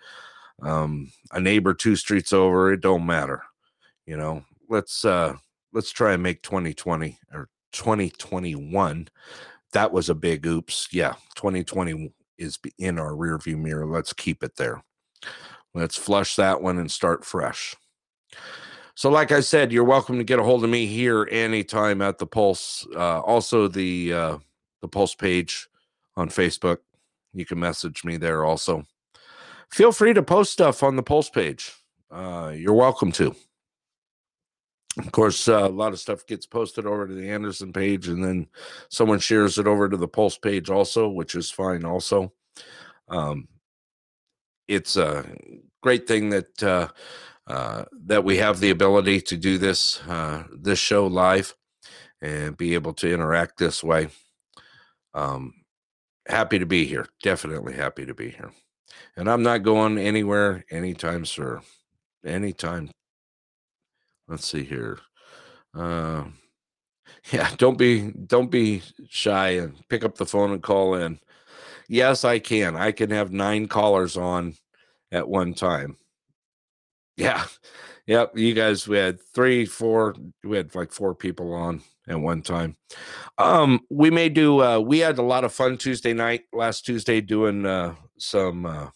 um, a neighbor two streets over. It don't matter. You know, let's uh, let's try and make twenty twenty or twenty twenty-one. That was a big oops. Yeah, twenty twenty is in our rearview mirror. Let's keep it there. Let's flush that one and start fresh. So like I said, you're welcome to get a hold of me here anytime at the Pulse. Uh, also, the uh, the Pulse page on Facebook. You can message me there also. Feel free to post stuff on the Pulse page. Uh, you're welcome to. Of course, uh, a lot of stuff gets posted over to the Anderson page, and then someone shares it over to the Pulse page also, which is fine also. Um, it's a great thing that uh, uh, that we have the ability to do this, uh, this show live and be able to interact this way. Um, happy to be here. Definitely happy to be here. And I'm not going anywhere anytime, sir. Anytime. Let's see here. Uh, yeah, don't be don't be shy and pick up the phone and call in. Yes, I can. I can have nine callers on at one time. Yeah. Yep. You guys, we had three, four, we had like four people on at one time. Um, we may do, uh, we had a lot of fun Tuesday night, last Tuesday, doing uh, some uh,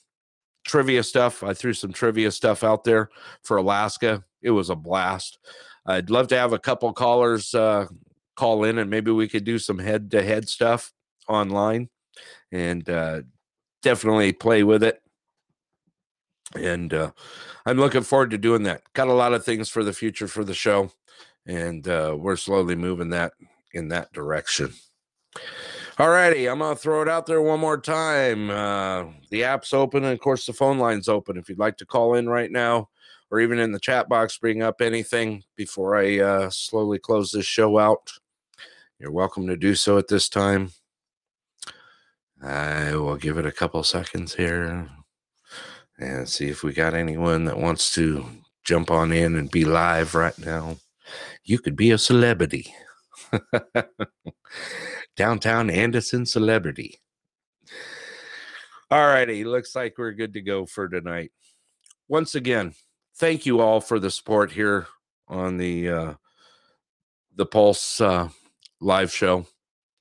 trivia stuff. I threw some trivia stuff out there for Alaska. It was a blast. I'd love to have a couple callers uh, call in, and maybe we could do some head to head stuff online and uh, definitely play with it. And uh, I'm looking forward to doing that. Got a lot of things for the future for the show, and uh, we're slowly moving that in that direction. All righty, I'm going to throw it out there one more time. Uh, the app's open, and, of course, the phone line's open. If you'd like to call in right now or even in the chat box, bring up anything before I uh, slowly close this show out, you're welcome to do so at this time. I will give it a couple seconds here and see if we got anyone that wants to jump on in and be live right now. You could be a celebrity. Downtown Anderson celebrity. All righty. Looks like we're good to go for tonight. Once again, thank you all for the support here on the uh, the Pulse uh, live show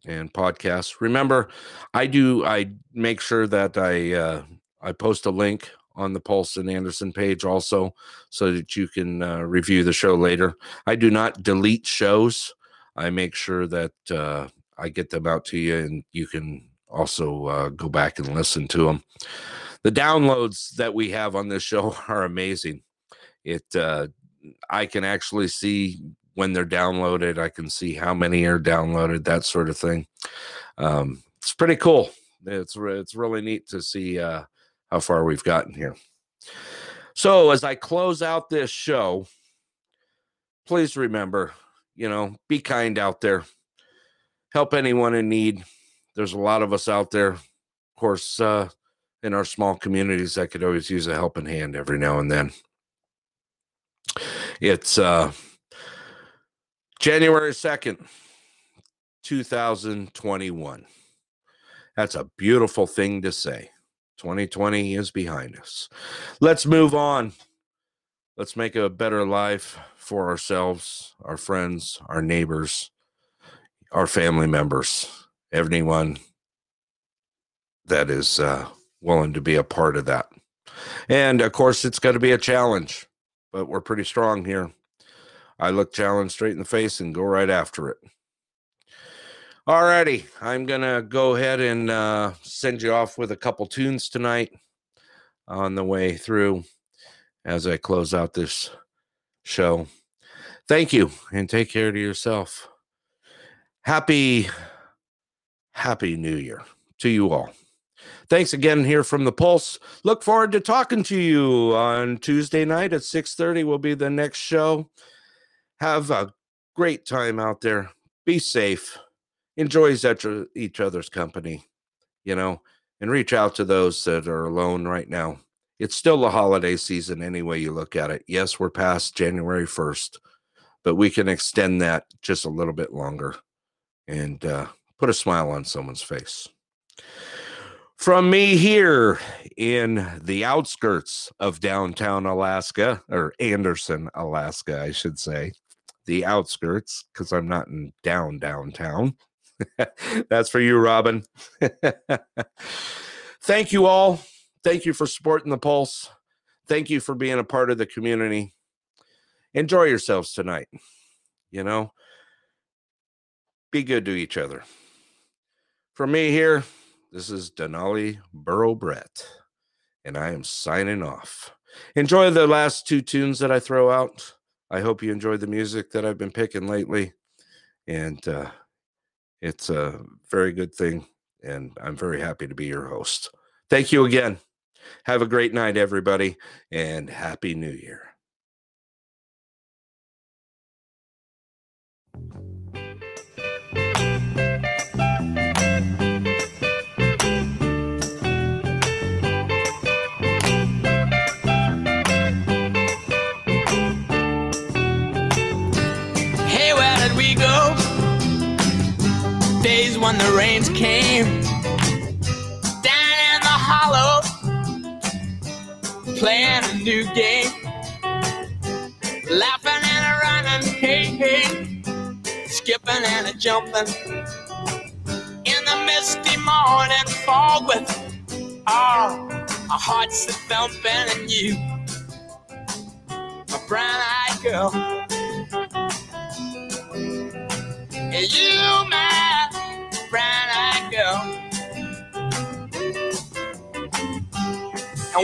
and podcast. Remember, I do. I make sure that I uh, I post a link on the Pulse and Anderson page also, so that you can uh, review the show later. I do not delete shows. I make sure that uh, I get them out to you, and you can also uh, go back and listen to them. The downloads that we have on this show are amazing. It uh, I can actually see when they're downloaded. I can see how many are downloaded, that sort of thing. Um, it's pretty cool. It's re- it's really neat to see uh, how far we've gotten here. So as I close out this show, please remember, you know, be kind out there. Help anyone in need. There's a lot of us out there. Of course, uh, in our small communities, I could always use a helping hand every now and then. It's uh, January second, twenty twenty-one. That's a beautiful thing to say. twenty twenty is behind us. Let's move on. Let's make a better life for ourselves, our friends, our neighbors, our family members, everyone that is uh, willing to be a part of that. And of course, it's going to be a challenge, but we're pretty strong here. I look challenge straight in the face and go right after it. All righty. I'm going to go ahead and uh, send you off with a couple tunes tonight on the way through as I close out this show. Thank you, and take care of yourself. Happy, happy New Year to you all. Thanks again here from the Pulse. Look forward to talking to you on Tuesday night at six thirty will be the next show. Have a great time out there. Be safe. Enjoy each other's company, you know, and reach out to those that are alone right now. It's still the holiday season any way you look at it. Yes, we're past January first, but we can extend that just a little bit longer and uh, put a smile on someone's face. From me here in the outskirts of downtown Alaska, or Anderson, Alaska, I should say. The outskirts, because I'm not in down downtown. That's for you, Robin. Thank you all. Thank you for supporting the Pulse. Thank you for being a part of the community. Enjoy yourselves tonight. You know, be good to each other. From me here, this is Denali Borough Brett, and I am signing off. Enjoy the last two tunes that I throw out. I hope you enjoyed the music that I've been picking lately, and uh, it's a very good thing, and I'm very happy to be your host. Thank you again. Have a great night, everybody, and Happy New Year. Days when the rains came, down in the hollow, playing a new game, laughing and a running, hey, hey, skipping and a jumping, in the misty morning fog with all our hearts a thumping, and you, a brown-eyed girl, and you, man. Brown-eyed girl. And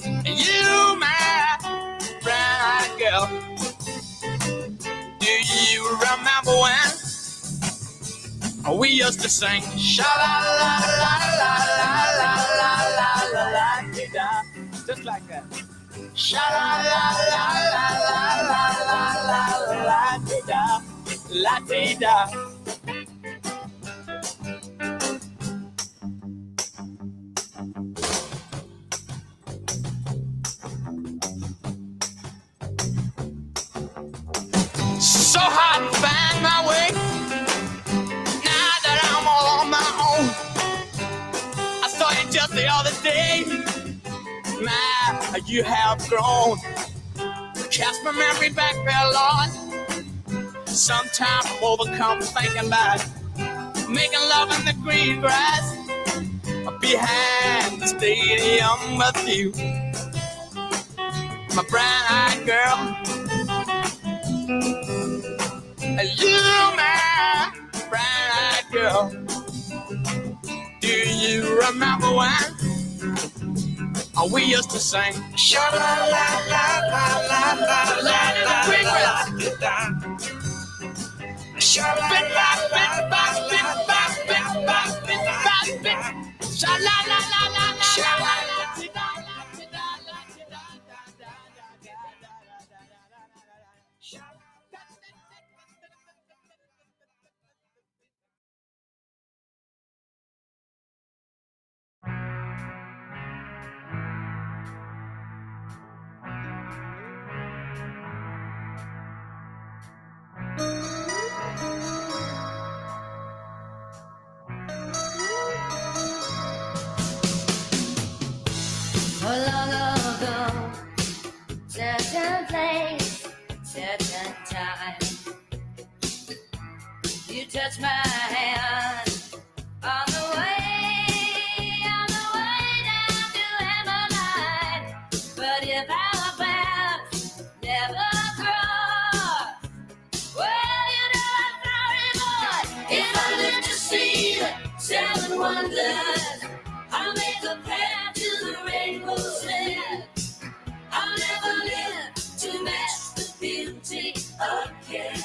and you, my brown-eyed girl. Do you remember when when we used to sing sha la la la la la la la la la la, just like that. Sha la la la la la la la la la da la da. So hard to find my way, now that I'm all on my own. I saw you just the other day, my, you have grown. Cast my memory back there, Lord. Sometimes I'm overcome thinking about making love in the green grass behind the stadium with you, my brown-eyed girl. You, my bright-eyed girl, do you remember when we used to sing sha la la la la la la la la la? Sha la la la la la la la la la la. Touch my hand on the way, on the way down to Ammonite. But if our paths never cross, well, you know I'm sorry, boy. If I live to see the seven wonders, I'll make a path to the rainbow's end. I'll never live to match the beauty of care.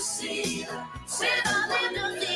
See, see,